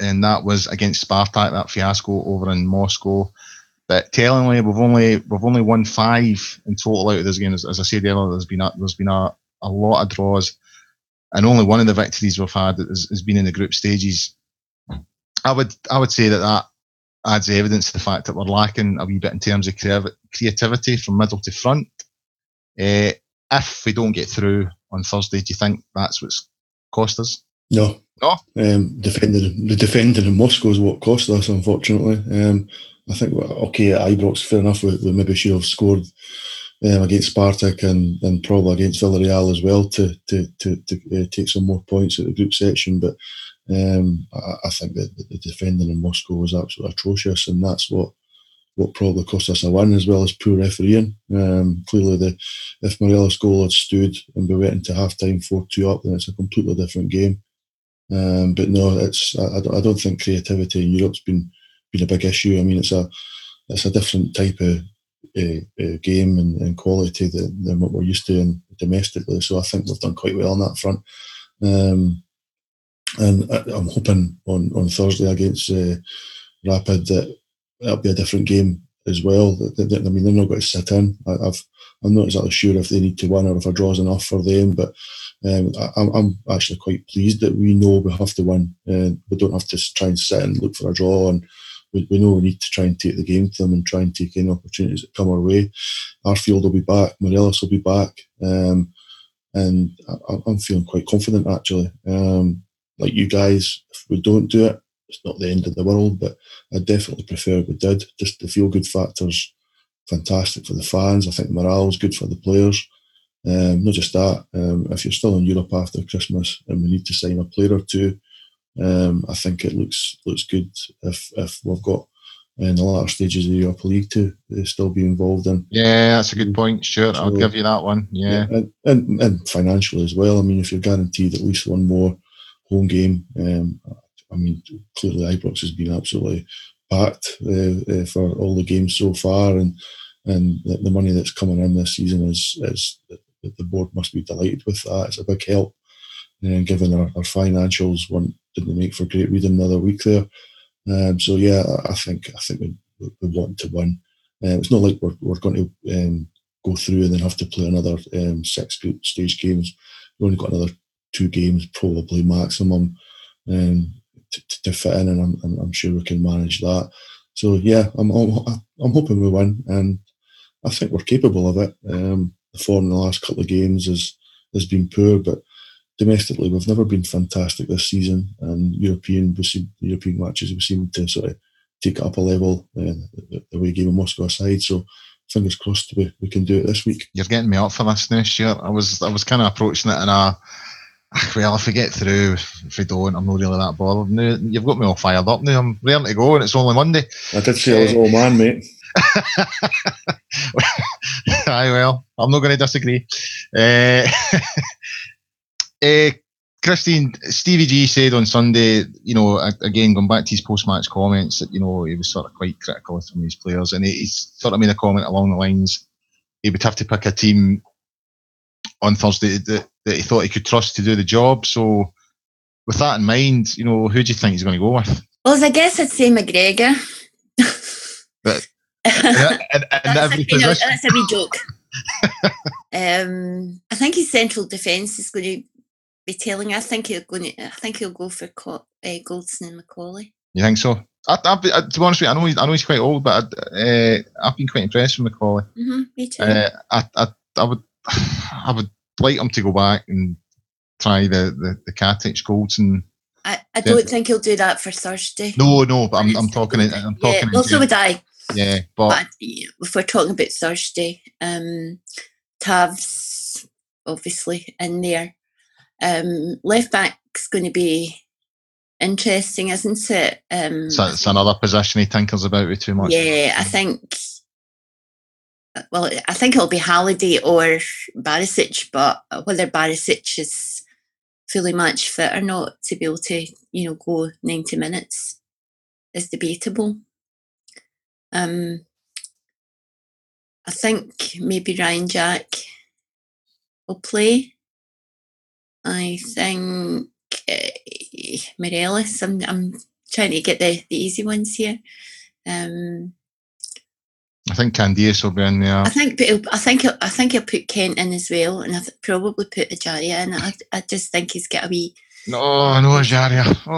And that was against Spartak, that fiasco over in Moscow. But tellingly, we've only we've only won five in total out of this game. As, as I said earlier, there's been a, there's been a, a lot of draws, and only one of the victories we've had has, has been in the group stages. I would I would say that that adds evidence to the fact that we're lacking a wee bit in terms of creativity from middle to front. Uh, if we don't get through, on Thursday, do you think that's what's cost us? No. No? Um, defending, the defending in Moscow is what cost us, unfortunately. Um, I think, okay, at Ibrox, fair enough, we, we maybe should have scored um, against Spartak and, and probably against Villarreal as well to to to, to uh, take some more points at the group section, but um, I, I think that the defending in Moscow was absolutely atrocious, and that's what what probably cost us a win, as well as poor refereeing. Um, clearly, the if Morelos' goal had stood and we went into half-time four two up, then it's a completely different game. Um, but no, it's I, I don't think creativity in Europe's been been a big issue. I mean, it's a it's a different type of uh, uh, game and, and quality than, than what we're used to in, domestically. So I think we've done quite well on that front. Um, and I, I'm hoping on, on Thursday against uh, Rapid that it'll be a different game as well. I mean, they're not going to sit in. I, I've, I'm not exactly sure if they need to win or if a draw is enough for them, but um, I, I'm actually quite pleased that we know we have to win. Uh, we don't have to try and sit and look for a draw, and we, we know we need to try and take the game to them and try and take any opportunities that come our way. Arfield will be back, Morelos will be back, um, and I, I'm feeling quite confident, actually. Um, like you guys, if we don't do it, it's not the end of the world, but I definitely prefer we did. Just the feel-good factor's fantastic for the fans. I think morale's good for the players. Um, not just that, um, if you're still in Europe after Christmas and we need to sign a player or two, um, I think it looks looks good if, if we've got in the latter stages of the Europa League to uh, still be involved in. Yeah, that's a good point, Stuart. So, I'll give you that one. Yeah, yeah and, and, and financially as well. I mean, if you're guaranteed at least one more home game, um, I mean, clearly Ibrox has been absolutely packed uh, uh, for all the games so far, and and the, the money that's coming in this season is is the board must be delighted with that. It's a big help, and given our, our financials, one didn't make for great reading the other week there. Um, so yeah, I think I think we, we want to win. Um, it's not like we're we're going to um, go through and then have to play another um, six group stage games. We've only got another two games probably maximum. Um, To, to fit in, and I'm, I'm, I'm sure we can manage that. So yeah, I'm, I'm I'm hoping we win, and I think we're capable of it. Um, the form in the last couple of games has has been poor, but domestically we've never been fantastic this season, and European we see, European matches we seem to sort of take it up a level. Uh, the, the away game in Moscow aside, so fingers crossed we we can do it this week. You're getting me up for this now, Stuart. I was I was kind of approaching it in a. Well, if we get through, if we don't, I'm not really that bothered. Now, you've got me all fired up now. I'm raring to go, and it's only Monday. I did say I was an old man, mate. Aye, well, I'm not going to disagree. Uh, uh, Christine, Stevie G said on Sunday, you know, again, going back to his post-match comments, that, you know, he was sort of quite critical of some of his players, and he, he sort of made a comment along the lines, he would have to pick a team on Thursday that, that he thought he could trust to do the job. So with that in mind, you know, who do you think he's going to go with? Well, I guess I'd say McGregor. But, yeah, and, and that's, a, you know, that's a wee joke. um, I think his central defence is going to be telling. I think he'll go. I think he'll go for Co- uh, Goldson and McCauley. You think so? I, I, I, to be honest with you, I know he's, I know he's quite old, but I, uh, I've been quite impressed with McCauley. Mm-hmm, me too. Uh, I, I, I would. I would like him to go back and try the the, the Cattage Goldson. I, I don't think he'll do that for Thursday. No, no, but I'm I'm talking I'm talking. Yeah, also would I. Yeah, but, but if we're talking about Thursday, um, Tav's obviously in there. Um, left back's going to be interesting, isn't it? Um, so it's another position he tinkers about with too much. Yeah, I think. Well, I think it'll be Halliday or Barišić, but whether Barišić is fully match fit or not to be able to, you know, go ninety minutes is debatable. Um, I think maybe Ryan Jack will play. I think uh, Morelos. I'm, I'm trying to get the, the easy ones here. Um, I think Candeias will be in there. I think, I think, I think he'll put Kent in as well, and I'll probably put Ejaria in. I, I just think he's got a wee. No, no Ejaria. Oh.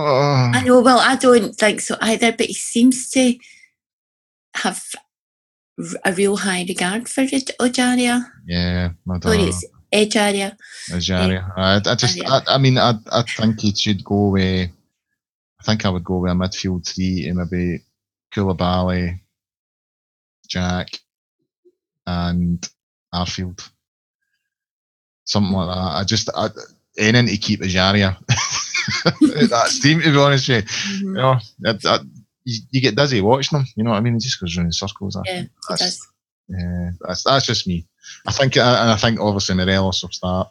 I know. Well, I don't think so either. But he seems to have a real high regard for Ejaria. Yeah, I don't know. It's Ejaria. Ejaria. I, I just, I, I mean, I, I think you should go with, I think I would go with a midfield three, maybe Koulibaly, Jack, and Arfield. Something like that. I just, I, anything to keep Ejaria. That's team, to be honest with you. Mm-hmm. You know, I, I, you, you get dizzy watching them, you know what I mean? It just goes around in circles. I yeah, think. That's, it does. Yeah, that's, that's just me. I think, and I, I think obviously Morelos will start.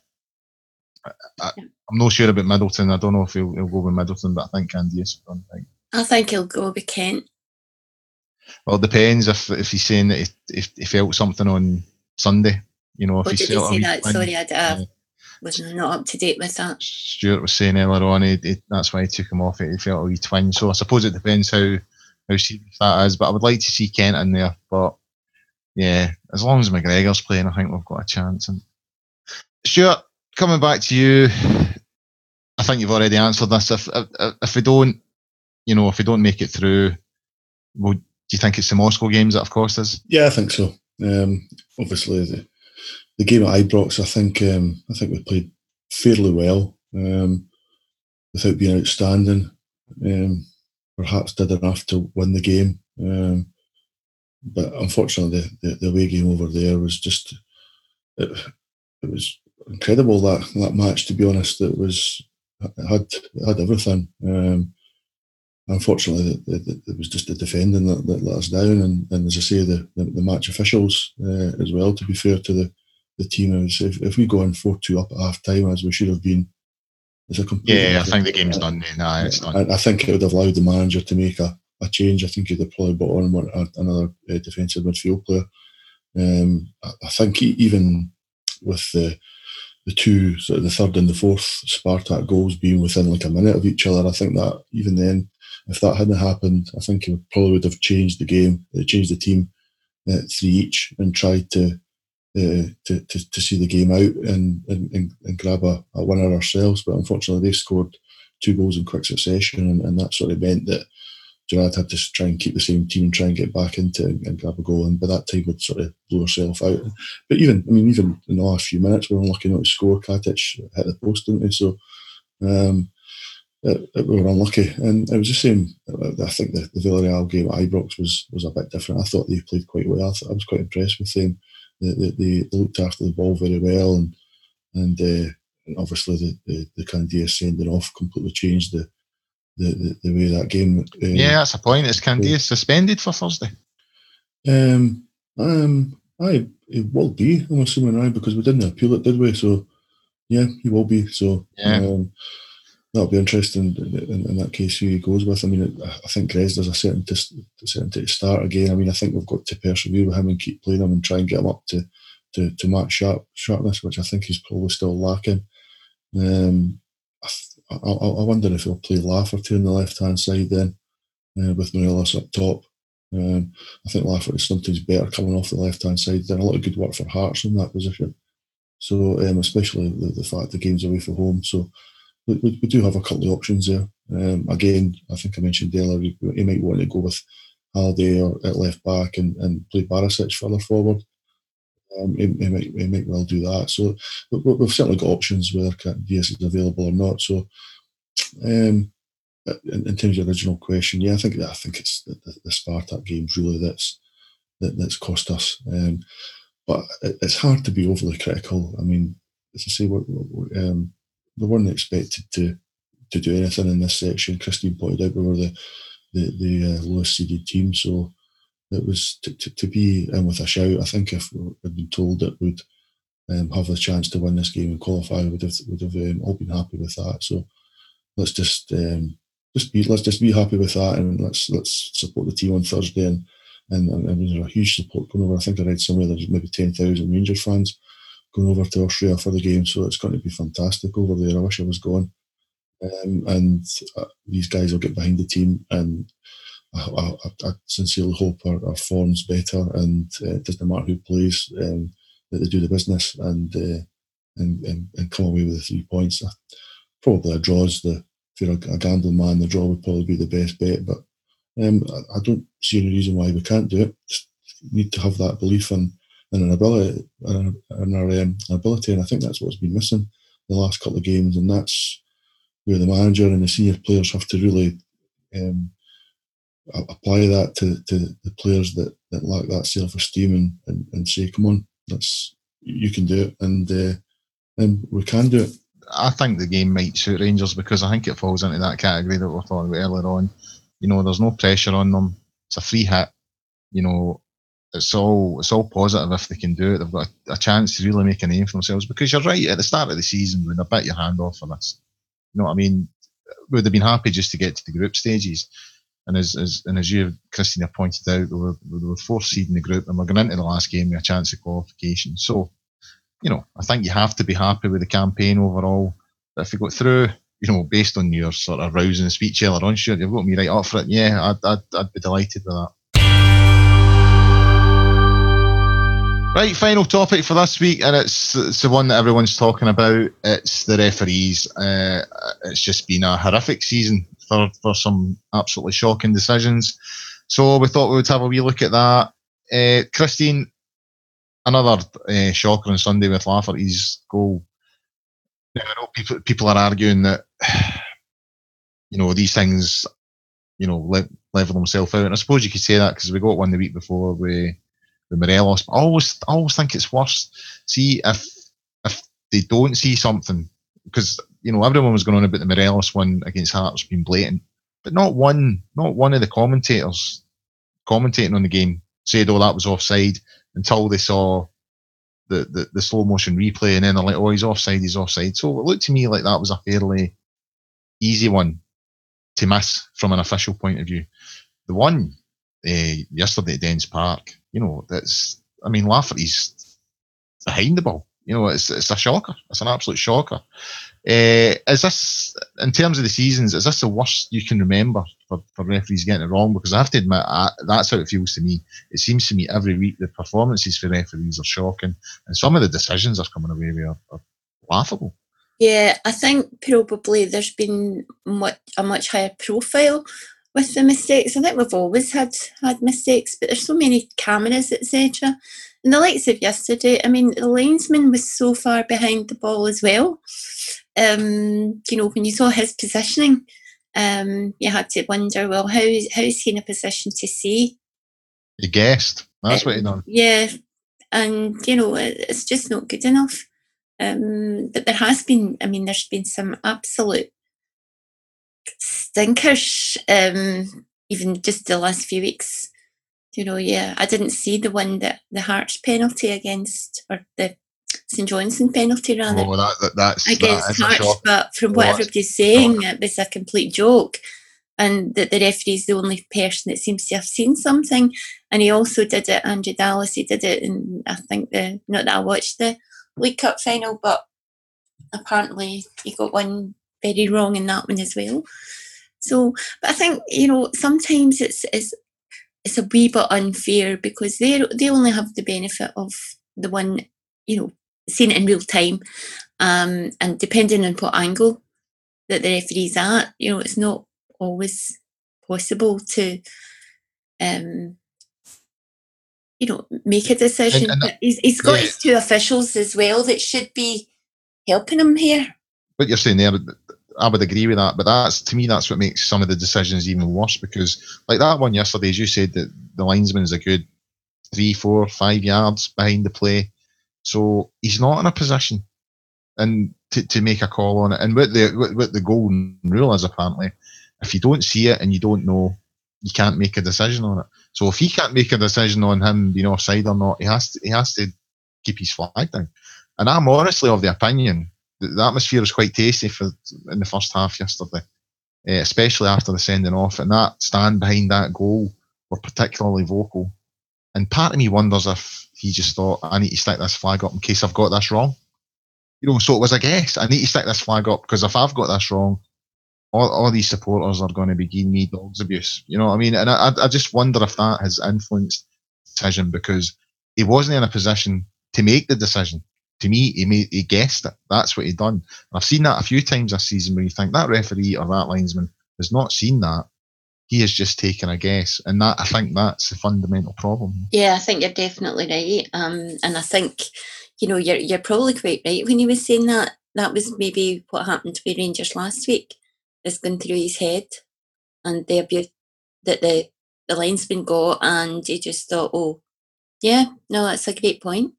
I, I, I'm not sure about Middleton. I don't know if he'll, he'll go with Middleton, but I think Candeias will go. I think he'll go with Kent. Well, it depends if if he's saying that he, if he felt something on Sunday. You know, if what he did he say that? Playing. Sorry, I uh, was not up to date with that. Stuart was saying earlier on, he, he, that's why he took him off. He felt a wee twinge. So I suppose it depends how, how serious that is. But I would like to see Kent in there. But yeah, as long as McGregor's playing, I think we've got a chance. And Stuart, coming back to you, I think you've already answered this. If if, if we don't, you know, if we don't make it through, well, do you think it's the Moscow games that have cost us? Yeah, I think so. Um, obviously, the, the game at Ibrox, I think, um, I think we played fairly well, um, without being outstanding. Um, perhaps did enough to win the game. Um, But unfortunately, the, the away game over there was just, it, it was incredible, that that match, to be honest. It was, it had, it had everything. Um, unfortunately, it, it, it was just the defending that, that let us down. And, and as I say, the, the, the match officials uh, as well, to be fair to the, the team. I would say if, if we go in four two up at half-time, as we should have been, it's a complete... Yeah, I think the game's done. No, it's done. I, I think it would have allowed the manager to make a A change. I think he'd have probably brought on another uh, defensive midfield player. Um, I, I think he, even with the the two, sort of the third and the fourth Spartak goals being within like a minute of each other, I think that even then, if that hadn't happened, I think he would, probably would have changed the game, uh, changed the team uh, three each, and tried to, uh, to to to see the game out and and, and grab a, a winner ourselves. But unfortunately, they scored two goals in quick succession, and, and that sort of meant that Gerrard had to try and keep the same team and try and get back into it and grab a goal, and by that time we'd sort of blow ourselves out. But even, I mean, even in the last few minutes, we were unlucky not to score. Cattage hit the post, didn't they? So um, it, it, we were unlucky, and it was the same. I think the, the Villarreal game at Ibrox was was a bit different. I thought they played quite well. I, th- I was quite impressed with them. They, they, they looked after the ball very well, and and, uh, and obviously the the, the Candeias sending off completely changed the. The, the, the way that game... Um, yeah, that's a point. Is Candeias suspended for Thursday? Um, um, aye, it will be, I'm assuming, aye, because we didn't appeal it, did we? So, yeah, he will be. So, yeah. um, that'll be interesting in, in, in that case who he goes with. I mean, I, I think Grezda's a certainty to start again. I mean, I think we've got to persevere with him and keep playing him and try and get him up to, to, to match sharp, sharpness, which I think he's probably still lacking. Um, I think I, I wonder if he'll play Lafferty on the left-hand side then, uh, with Morelos up top. Um, I think Lafferty sometimes better coming off the left-hand side. Done a lot of good work for Hearts in that position. So, um, especially the, the fact the game's away from home. So, we, we, we do have a couple of options there. Um, again, I think I mentioned earlier, he might want to go with Halliday or at left-back and, and play Barišić further forward. Um, he, he, might, he might well do that. So we've certainly got options whether Candeias is available or not. So, um, in, in terms of the original question, yeah, I think I think it's the, the Spartak games really that's that, that's cost us. Um, but it, it's hard to be overly critical. I mean, as I say, we're, we're, um, we weren't expected to to do anything in this section. Christine pointed out we were the the, the uh, lowest seeded team, so. It was to, to, to be in with a shout. I think if we had been told that we'd um, have the chance to win this game and qualify, we'd have would have um, all been happy with that. So let's just um, just be let's just be happy with that, and let's let's support the team on Thursday. And and, and, and there's a huge support going over. I think I read somewhere there's maybe ten thousand Rangers fans going over to Austria for the game. So it's going to be fantastic over there. I wish I was gone. Um, and uh, these guys will get behind the team and. I, I, I sincerely hope our, our form's better, and uh, it doesn't matter who plays, um, that they do the business and, uh, and and and come away with the three points. Uh, probably a draw's the if you're a, a gambling man, the draw would probably be the best bet. But um, I, I don't see any reason why we can't do it. Just need to have that belief in and an ability, an, an, an ability, and I think that's what's been missing the last couple of games, and that's where the manager and the senior players have to really um, apply that to, to the players that, that lack that self-esteem and, and, and say, come on, that's, you can do it, and, uh, and we can do it. I think the game might suit Rangers because I think it falls into that category that we were talking about earlier on. You know, there's no pressure on them. It's a free hit. You know, it's all it's all positive if they can do it. They've got a, a chance to really make a name for themselves because you're right, at the start of the season when they bit your hand off for this, you know what I mean? Would have been happy just to get to the group stages. And as as and as you, Christina, pointed out, we were, we were fourth seed in the group and we're going into the last game with a chance of qualification. So, you know, I think you have to be happy with the campaign overall. But if you got through, you know, based on your sort of rousing speech earlier on, sure, you've got me right up for it. Yeah, I'd, I'd, I'd be delighted with that. Right, final topic for this week, and it's, it's the one that everyone's talking about. It's the referees. Uh, it's just been a horrific season for, for some absolutely shocking decisions. So we thought we would have a wee look at that. Uh, Christine, another uh, shocker on Sunday with Lafferty's goal. Now, I know people, people are arguing that, you know, these things, you know, le- level themselves out. And I suppose you could say that because we got one the week before with, with Morelos. But I always, I always think it's worse. See, if if they don't see something, because, you know, everyone was going on about the Morelos one against Hearts being blatant. But not one, not one of the commentators commentating on the game said, oh, that was offside, until they saw the, the, the slow motion replay, and then they're like, oh, he's offside, he's offside. So it looked to me like that was a fairly easy one to miss from an official point of view. The one uh, yesterday at Dens Park, you know, that's, I mean, Lafferty's behind the ball. You know, it's it's a shocker. It's an absolute shocker. Uh, is this, in terms of the seasons, is this the worst you can remember for, for referees getting it wrong? Because I have to admit, I, that's how it feels to me. It seems to me every week the performances for referees are shocking, and some of the decisions are coming away with are, are laughable. Yeah, I think probably there's been much, a much higher profile with the mistakes. I think we've always had, had mistakes, but there's so many cameras, et cetera. And the likes of yesterday, I mean, the linesman was so far behind the ball as well. Um, you know, when you saw his positioning, um, you had to wonder, well, how, how is he in a position to see? He guessed. That's uh, what he done. Yeah. And, you know, it, it's just not good enough. Um, but there has been, I mean, there's been some absolute stinkers, um, even just the last few weeks. You know, yeah, I didn't see the one that the Hearts penalty against, or the Saint Johnson penalty rather, oh, that, that, that's, against that Hearts, but from what oh, everybody's saying, it was a complete joke, and that the referee's the only person that seems to have seen something. And he also did it, Andrew Dallas, he did it, and I think, the not that I watched the League Cup final, but apparently he got one very wrong in that one as well. So, but I think, you know, sometimes it's it's it's a wee bit unfair because they they only have the benefit of the one, you know, seeing it in real time, um, and depending on what angle that the referee's at, you know, it's not always possible to, um, you know, make a decision. And, and he's, he's got yeah. his two officials as well that should be helping him here. What you're saying there, I would agree with that, but that's, to me, that's what makes some of the decisions even worse, because like that one yesterday, as you said, that the linesman is a good three, four, five yards behind the play, so he's not in a position and to, to make a call on it. And what the what, what the golden rule is, apparently, if you don't see it and you don't know, you can't make a decision on it. So if he can't make a decision on him being offside or not, he has to, he has to keep his flag down. And I'm honestly of the opinion the atmosphere was quite tasty for in the first half yesterday, uh, especially after the sending off, and that stand behind that goal were particularly vocal. And part of me wonders if he just thought, I need to stick this flag up in case I've got this wrong. You know, so it was a guess. I need to stick this flag up because if I've got this wrong, all, all these supporters are going to be giving me dog's abuse. You know what I mean? And I, I just wonder if that has influenced the decision because he wasn't in a position to make the decision. To me, he, made, he guessed it. That's what he done. And I've seen that a few times this season where you think that referee or that linesman has not seen that. he has just taken a guess. And that, I think that's the fundamental problem. Yeah, I think you're definitely right. Um, and I think, you know, you're you're probably quite right when he was saying that. That was maybe what happened with Rangers last week. It's gone through his head, and the abuse that the, the linesman got, and he just thought, oh, yeah, no, that's a great point.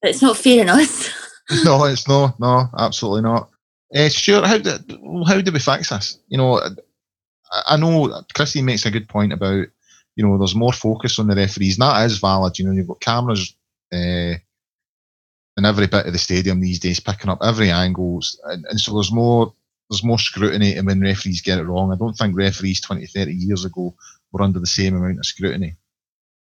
But it's not fair on us. No, it's not. No, absolutely not. Uh, Stuart, how do, how do we fix this? You know, I, I know Christine makes a good point about, you know, there's more focus on the referees, and that is valid. You know, you've got cameras uh, in every bit of the stadium these days, picking up every angle, and, and so there's more there's more scrutiny, and when referees get it wrong, I don't think referees twenty, thirty years ago were under the same amount of scrutiny.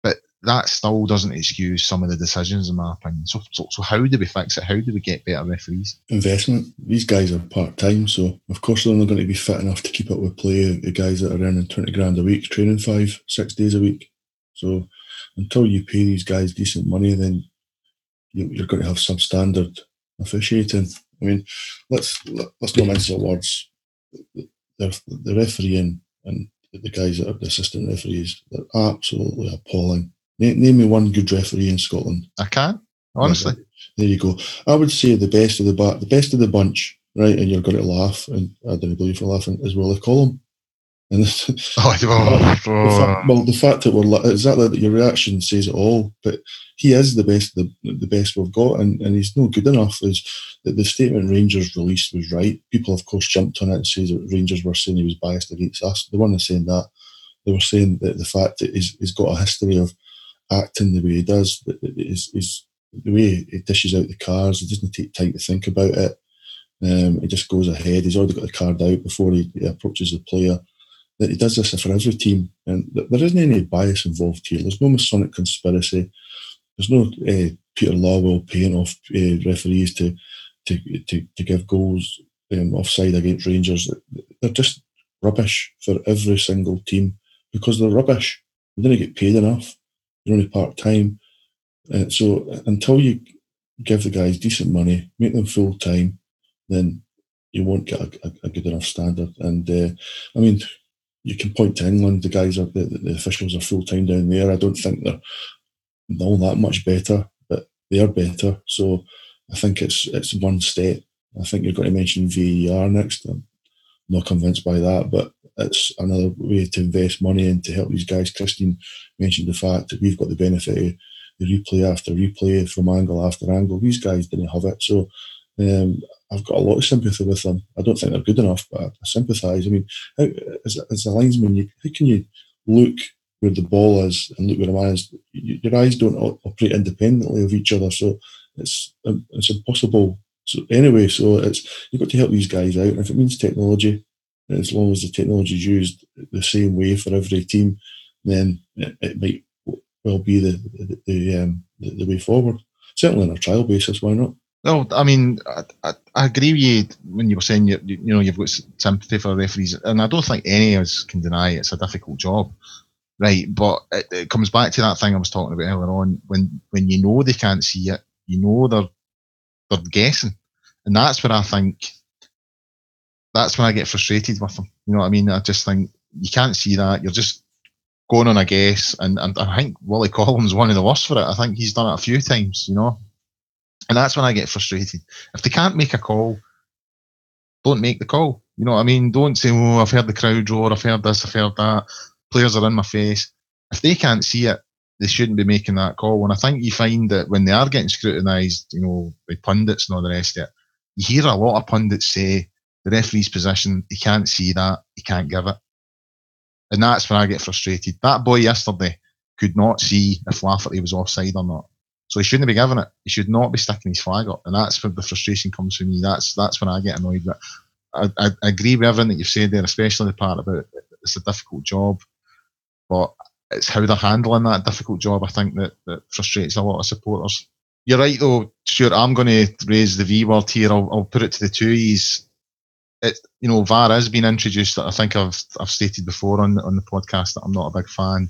But that still doesn't excuse some of the decisions, in my opinion. So, so, so how do we fix it? How do we get better referees? Investment. These guys are part-time, so of course they're not going to be fit enough to keep up with play. The guys that are earning twenty grand a week, training five, six days a week. So until you pay these guys decent money, then you're going to have substandard officiating. I mean, let's let's not mince our words. The, the refereeing and the guys that are the assistant referees, they're absolutely appalling. Name, name me one good referee in Scotland. I can't, honestly. Right, there you go. I would say the best of the ba- the best of the bunch, right? And you're going to laugh, and I don't believe you're laughing, is Willie Collum. And this, oh, oh, oh. The fact, well, the fact that we're exactly that your reaction says it all. But he is the best, the, the best we've got, and, and he's no good enough. Is that the statement Rangers released was right? People, of course, jumped on it and says that Rangers were saying he was biased against us. They weren't saying that. They were saying that the fact that he's, he's got a history of acting the way he does, that is is the way he dishes out the cards. He doesn't take time to think about it. Um, he just goes ahead. He's already got the card out before he, he approaches the player. That he does this for every team, and there isn't any bias involved here. There's no Masonic conspiracy. There's no uh, Peter Lawwell paying off uh, referees to, to to to give goals um, offside against Rangers. They're just rubbish for every single team because they're rubbish. They don't get paid enough. They're only part time. Uh, so until you give the guys decent money, make them full time, then you won't get a, a good enough standard. And uh, I mean. You can point to England. The guys are the, the officials are full time down there. I don't think they're all that much better, but they are better. So I think it's it's one step. I think you're going to mention V A R next. I'm not convinced by that, but it's another way to invest money in to help these guys. Christine mentioned the fact that we've got the benefit of the replay after replay from angle after angle. These guys didn't have it, so. Um, I've got a lot of sympathy with them. I don't think they're good enough, but I sympathise. I mean, how, as, a, as a linesman, you, how can you look where the ball is and look where the man is? You, your eyes don't operate independently of each other, so it's um, it's impossible. So anyway, so it's you've got to help these guys out. And if it means technology, as long as the technology is used the same way for every team, then it, it might well be the the, the, um, the the way forward. Certainly on a trial basis, why not? Well, I mean, I, I, I agree with you when you were saying, you, you know, you've got sympathy for referees, and I don't think any of us can deny it's a difficult job, right? But it, it comes back to that thing I was talking about earlier on, when, when you know they can't see it, you know they're, they're guessing. And that's where I think, that's when I get frustrated with them. You know what I mean? I just think, you can't see that, you're just going on a guess, and, and I think Willie Collins is one of the worst for it. I think he's done it a few times, you know? And that's when I get frustrated. If they can't make a call, don't make the call. You know what I mean? Don't say, oh, I've heard the crowd roar, I've heard this, I've heard that. Players are in my face. If they can't see it, they shouldn't be making that call. And I think you find that when they are getting scrutinised, you know, by pundits and all the rest of it, you hear a lot of pundits say, the referee's position, he can't see that, he can't give it. And that's when I get frustrated. That boy yesterday could not see if Lafferty was offside or not. So he shouldn't be giving it. He should not be sticking his flag up. And that's where the frustration comes from me. That's that's when I get annoyed. But I, I, I agree with everything that you've said there, especially the part about it's a difficult job. But it's how they're handling that difficult job, I think, that, that frustrates a lot of supporters. You're right, though, Stuart. I'm going to raise the V word here. I'll, I'll put it to the two E's. It, you know, V A R has been introduced. I think I've I've stated before on, on the podcast that I'm not a big fan.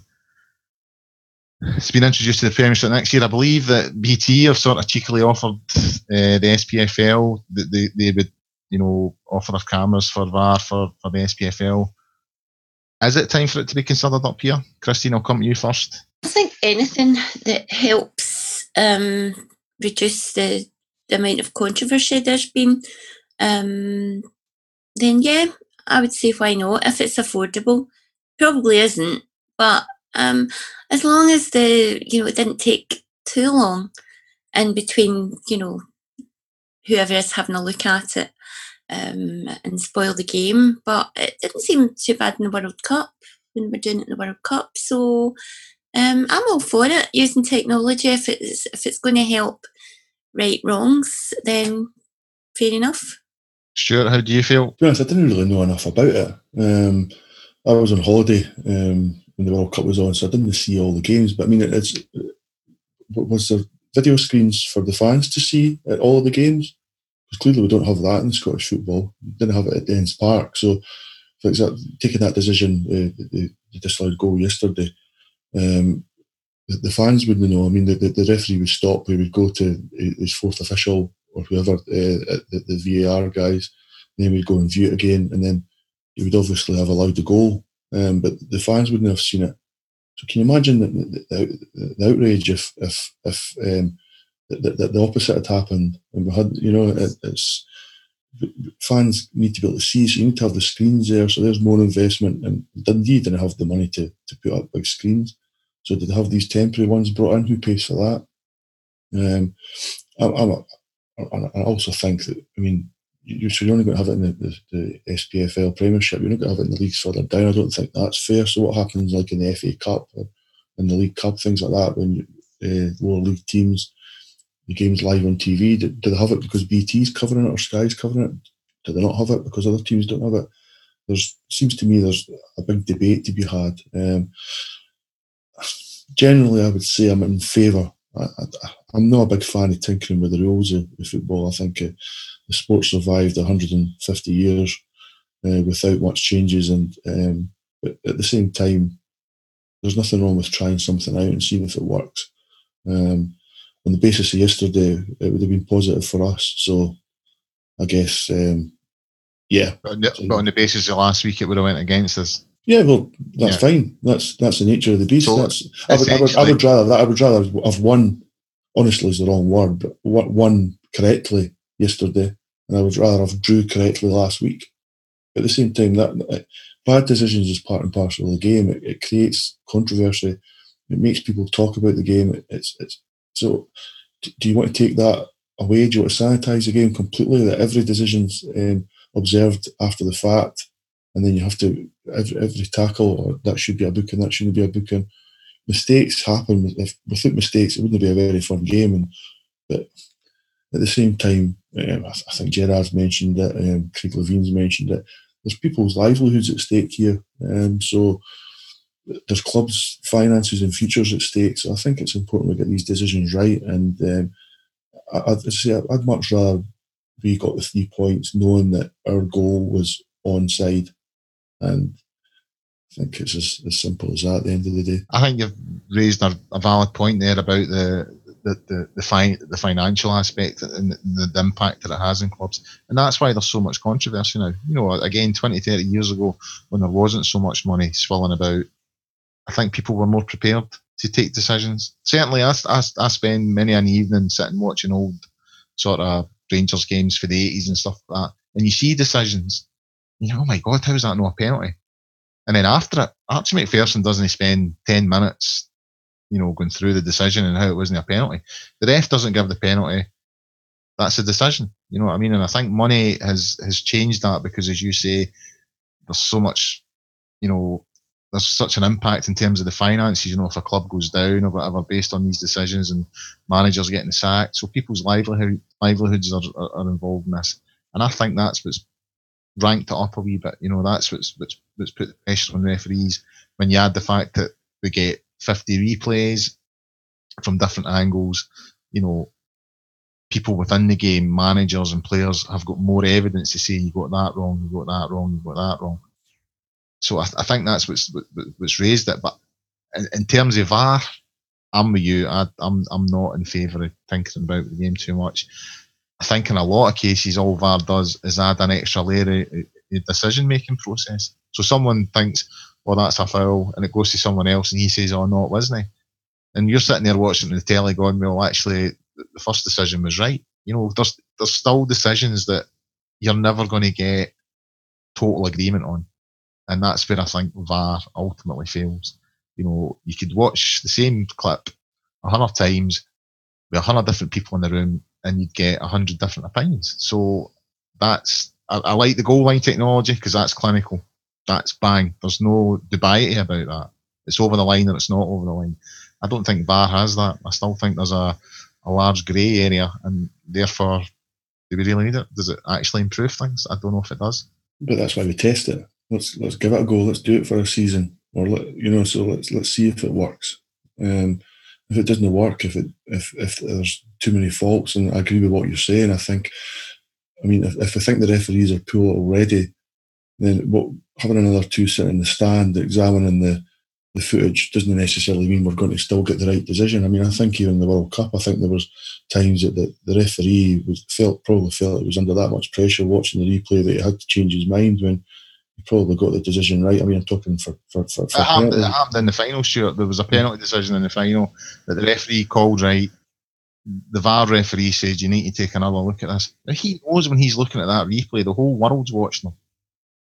It's been introduced to the Premiership next year. I believe that B T have sort of cheekily offered uh, the S P F L that they, they would, you know, offer their cameras for V A R for, for the S P F L. Is it time for it to be considered up here? Christine, I'll come to you first. I think anything that helps um, reduce the, the amount of controversy there's been, um, then yeah, I would say why not, if it's affordable. Probably isn't, but um, as long as the you know it didn't take too long in between, you know, whoever is having a look at it um, and spoil the game. But it didn't seem too bad in the World Cup when we're doing it in the World Cup. So um, I'm all for it, using technology. If it's, if it's going to help right wrongs, then fair enough. Stuart, how do you feel? To be honest, I didn't really know enough about it. Um, I was on holiday um, when the World Cup was on, so I didn't see all the games. But I mean, it, it's was there video screens for the fans to see at all of the games? Because clearly we don't have that in Scottish football. We didn't have it at Dens Park. So, for example, taking that decision, uh, the, the disallowed goal yesterday, um, the, the fans wouldn't know. I mean, the, the, the referee would stop. He would go to his fourth official or whoever, uh, the, the V A R guys. Then we'd go and view it again, and then he would obviously have allowed the goal, um, but the fans wouldn't have seen it. So can you imagine the, the, the outrage if if if um, the, the, the opposite had happened? And we had, you know, it, it's fans need to be able to see, so you need to have the screens there. So there's more investment, and Dundee didn't have the money to to put up big screens. So did they have these temporary ones brought in? Who pays for that? Um, I, I'm a, I also think that I mean. You, so you're only going to have it in the, the, the S P F L Premiership. You're not going to have it in the leagues further down. I don't think that's fair. So what happens, like in the F A Cup or in the League Cup, things like that, when uh, lower league teams, the game's live on T V. Do, do they have it because B T's covering it or Sky's covering it? Do they not have it because other teams don't have it? There's seems to me there's a big debate to be had. Um, generally, I would say I'm in favour. I, I, I'm not a big fan of tinkering with the rules of, of football. I think uh, the sport survived one hundred fifty years uh, without much changes, and um, but at the same time, there's nothing wrong with trying something out and seeing if it works. Um, on the basis of yesterday, it would have been positive for us. So, I guess, um, yeah. But on, the, so, but on the basis of last week, it would have went against us. Yeah, well, that's yeah. fine. That's that's the nature of the beast. So that's, I, would, I, would, I would rather that. I would rather have won. Honestly, is the wrong word, but won correctly yesterday, and I would rather have drew correctly last week. At the same time, that, that bad decisions is part and parcel of the game. It, it creates controversy. It makes people talk about the game. It, it's it's so. Do you want to take that away? Do you want to sanitise the game completely? That every decision's um, observed after the fact, and then you have to every, every tackle or that should be a booking, that shouldn't be a booking. Mistakes happen. If without mistakes, it wouldn't be a very fun game. And but. At the same time, um, I, th- I think Gerrard's mentioned it, um, Craig Levine's mentioned it, there's people's livelihoods at stake here. Um, so there's clubs' finances and futures at stake. So I think it's important we get these decisions right. And um, I, I'd say I'd much rather we got the three points knowing that our goal was onside. And I think it's as, as simple as that at the end of the day. I think you've raised a, a valid point there about the The the the, fi- the financial aspect and the, the impact that it has in clubs, and that's why there's so much controversy now. You know, again, twenty, thirty years ago, when there wasn't so much money swirling about, I think people were more prepared to take decisions. Certainly, I I, I spend many an evening sitting watching old sort of Rangers games for the eighties and stuff like that, and you see decisions. You know, oh my God, how is that not a penalty? And then after it, Archie McPherson doesn't spend ten minutes. You know, going through the decision and how it wasn't a penalty. The ref doesn't give the penalty. That's a decision. You know what I mean? And I think money has, has changed that because, as you say, there's so much, you know, there's such an impact in terms of the finances. You know, if a club goes down or whatever based on these decisions and managers getting sacked. So people's livelihood livelihoods are, are, are involved in this. And I think that's what's ranked it up a wee bit. You know, that's what's, what's, what's put the pressure on referees when you add the fact that we get fifty replays from different angles. You know, people within the game, managers and players, have got more evidence to say you got that wrong, you got that wrong, you got that wrong. So I, th- I think that's what's what, what's raised it. But in, in terms of V A R, I'm with you. I, I'm I'm not in favour of thinking about the game too much. I think in a lot of cases, all V A R does is add an extra layer of, of decision making process. So someone thinks, well, that's a foul, and it goes to someone else, and he says, oh, no, it wasn't he. And you're sitting there watching the telly going, well, actually, the first decision was right. You know, there's, there's still decisions that you're never going to get total agreement on. And that's where I think V A R ultimately fails. You know, you could watch the same clip a hundred times with a hundred different people in the room, and you'd get a hundred different opinions. So that's, I, I like the goal line technology because that's clinical. That's bang. There's no dubiety about that. It's over the line or it's not over the line. I don't think V A R has that. I still think there's a, a large grey area, and therefore, do we really need it? Does it actually improve things? I don't know if it does. But that's why we test it. Let's let's give it a go. Let's do it for a season, or let, you know. So let's let's see if it works. Um, if it doesn't work, if it if if there's too many faults, and I agree with what you're saying. I think, I mean, if, if I think the referees are poor already, then what, having another two sitting in the stand examining the the footage doesn't necessarily mean we're going to still get the right decision. I mean, I think even in the World Cup, I think there was times that the, the referee was felt probably felt it was under that much pressure watching the replay that he had to change his mind when. You probably got the decision right. I mean, I'm talking for... for, for, for it, happened, it happened in the final, Stuart. There was a penalty decision in the final that the referee called right. The V A R referee said, you need to take another look at this. Now, he knows when he's looking at that replay, the whole world's watching him.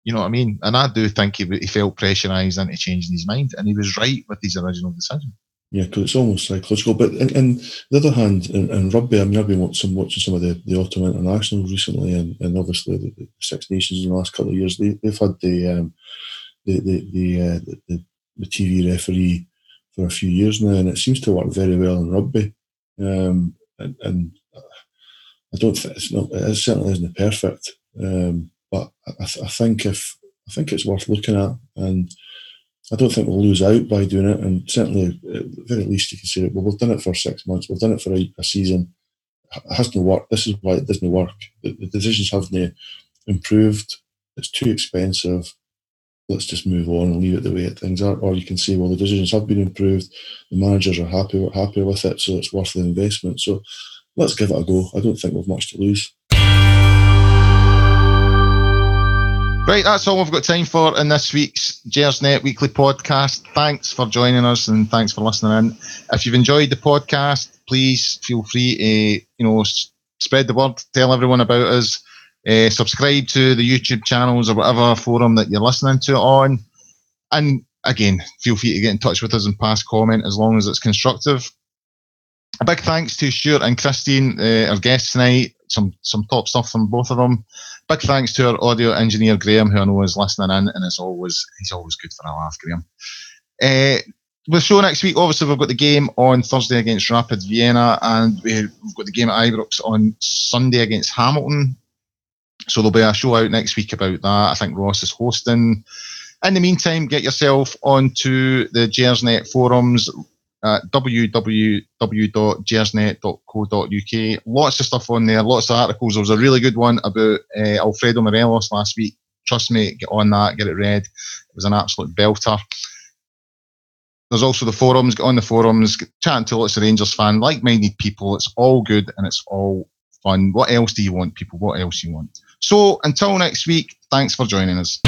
You know what I mean? And I do think he, he felt pressurised into changing his mind, and he was right with his original decision. Yeah, because it's almost psychological. But on the other hand, in, in rugby, I mean, I've been watching, watching some of the, the Autumn Internationals recently, and, and obviously the, the Six Nations in the last couple of years, they, they've had the um, the the the, uh, the the T V referee for a few years now, and it seems to work very well in rugby. Um, and, and I don't think it's not, it certainly isn't perfect, um, but I, th- I think if I think it's worth looking at. And I don't think we'll lose out by doing it, and certainly, at the very least, you can say, well, we've done it for six months, we've done it for a, a season, it hasn't worked, this is why it doesn't work, the, the decisions haven't improved, it's too expensive, let's just move on and leave it the way things are. Or you can say, well, the decisions have been improved, the managers are happy, happy with it, so it's worth the investment, so let's give it a go. I don't think we've much to lose. Right, that's all we've got time for in this week's JazzNet Weekly Podcast. Thanks for joining us, and thanks for listening in. If you've enjoyed the podcast, please feel free to, you know, spread the word, tell everyone about us, uh, subscribe to the YouTube channels or whatever forum that you're listening to it on. And again, feel free to get in touch with us and pass comment as long as it's constructive. A big thanks to Stuart and Christine, uh, our guests tonight. Some some top stuff from both of them. Big thanks to our audio engineer Graham, who I know is listening in, and it's always he's always good for a laugh, Graham. Uh, the show next week, obviously, we've got the game on Thursday against Rapid Vienna, and we've got the game at Ibrox on Sunday against Hamilton. So there'll be a show out next week about that. I think Ross is hosting. In the meantime, get yourself onto the JazzNet forums at w w w dot jazz net dot co dot u k. Lots of stuff on there, lots of articles. There was a really good one about uh, Alfredo Morelos last week. Trust me, get on that, get it read. It was an absolute belter. There's also the forums, get on the forums, chatting to lots of Rangers fans, like-minded people. It's all good and it's all fun. What else do you want, people? What else do you want? So, until next week, thanks for joining us.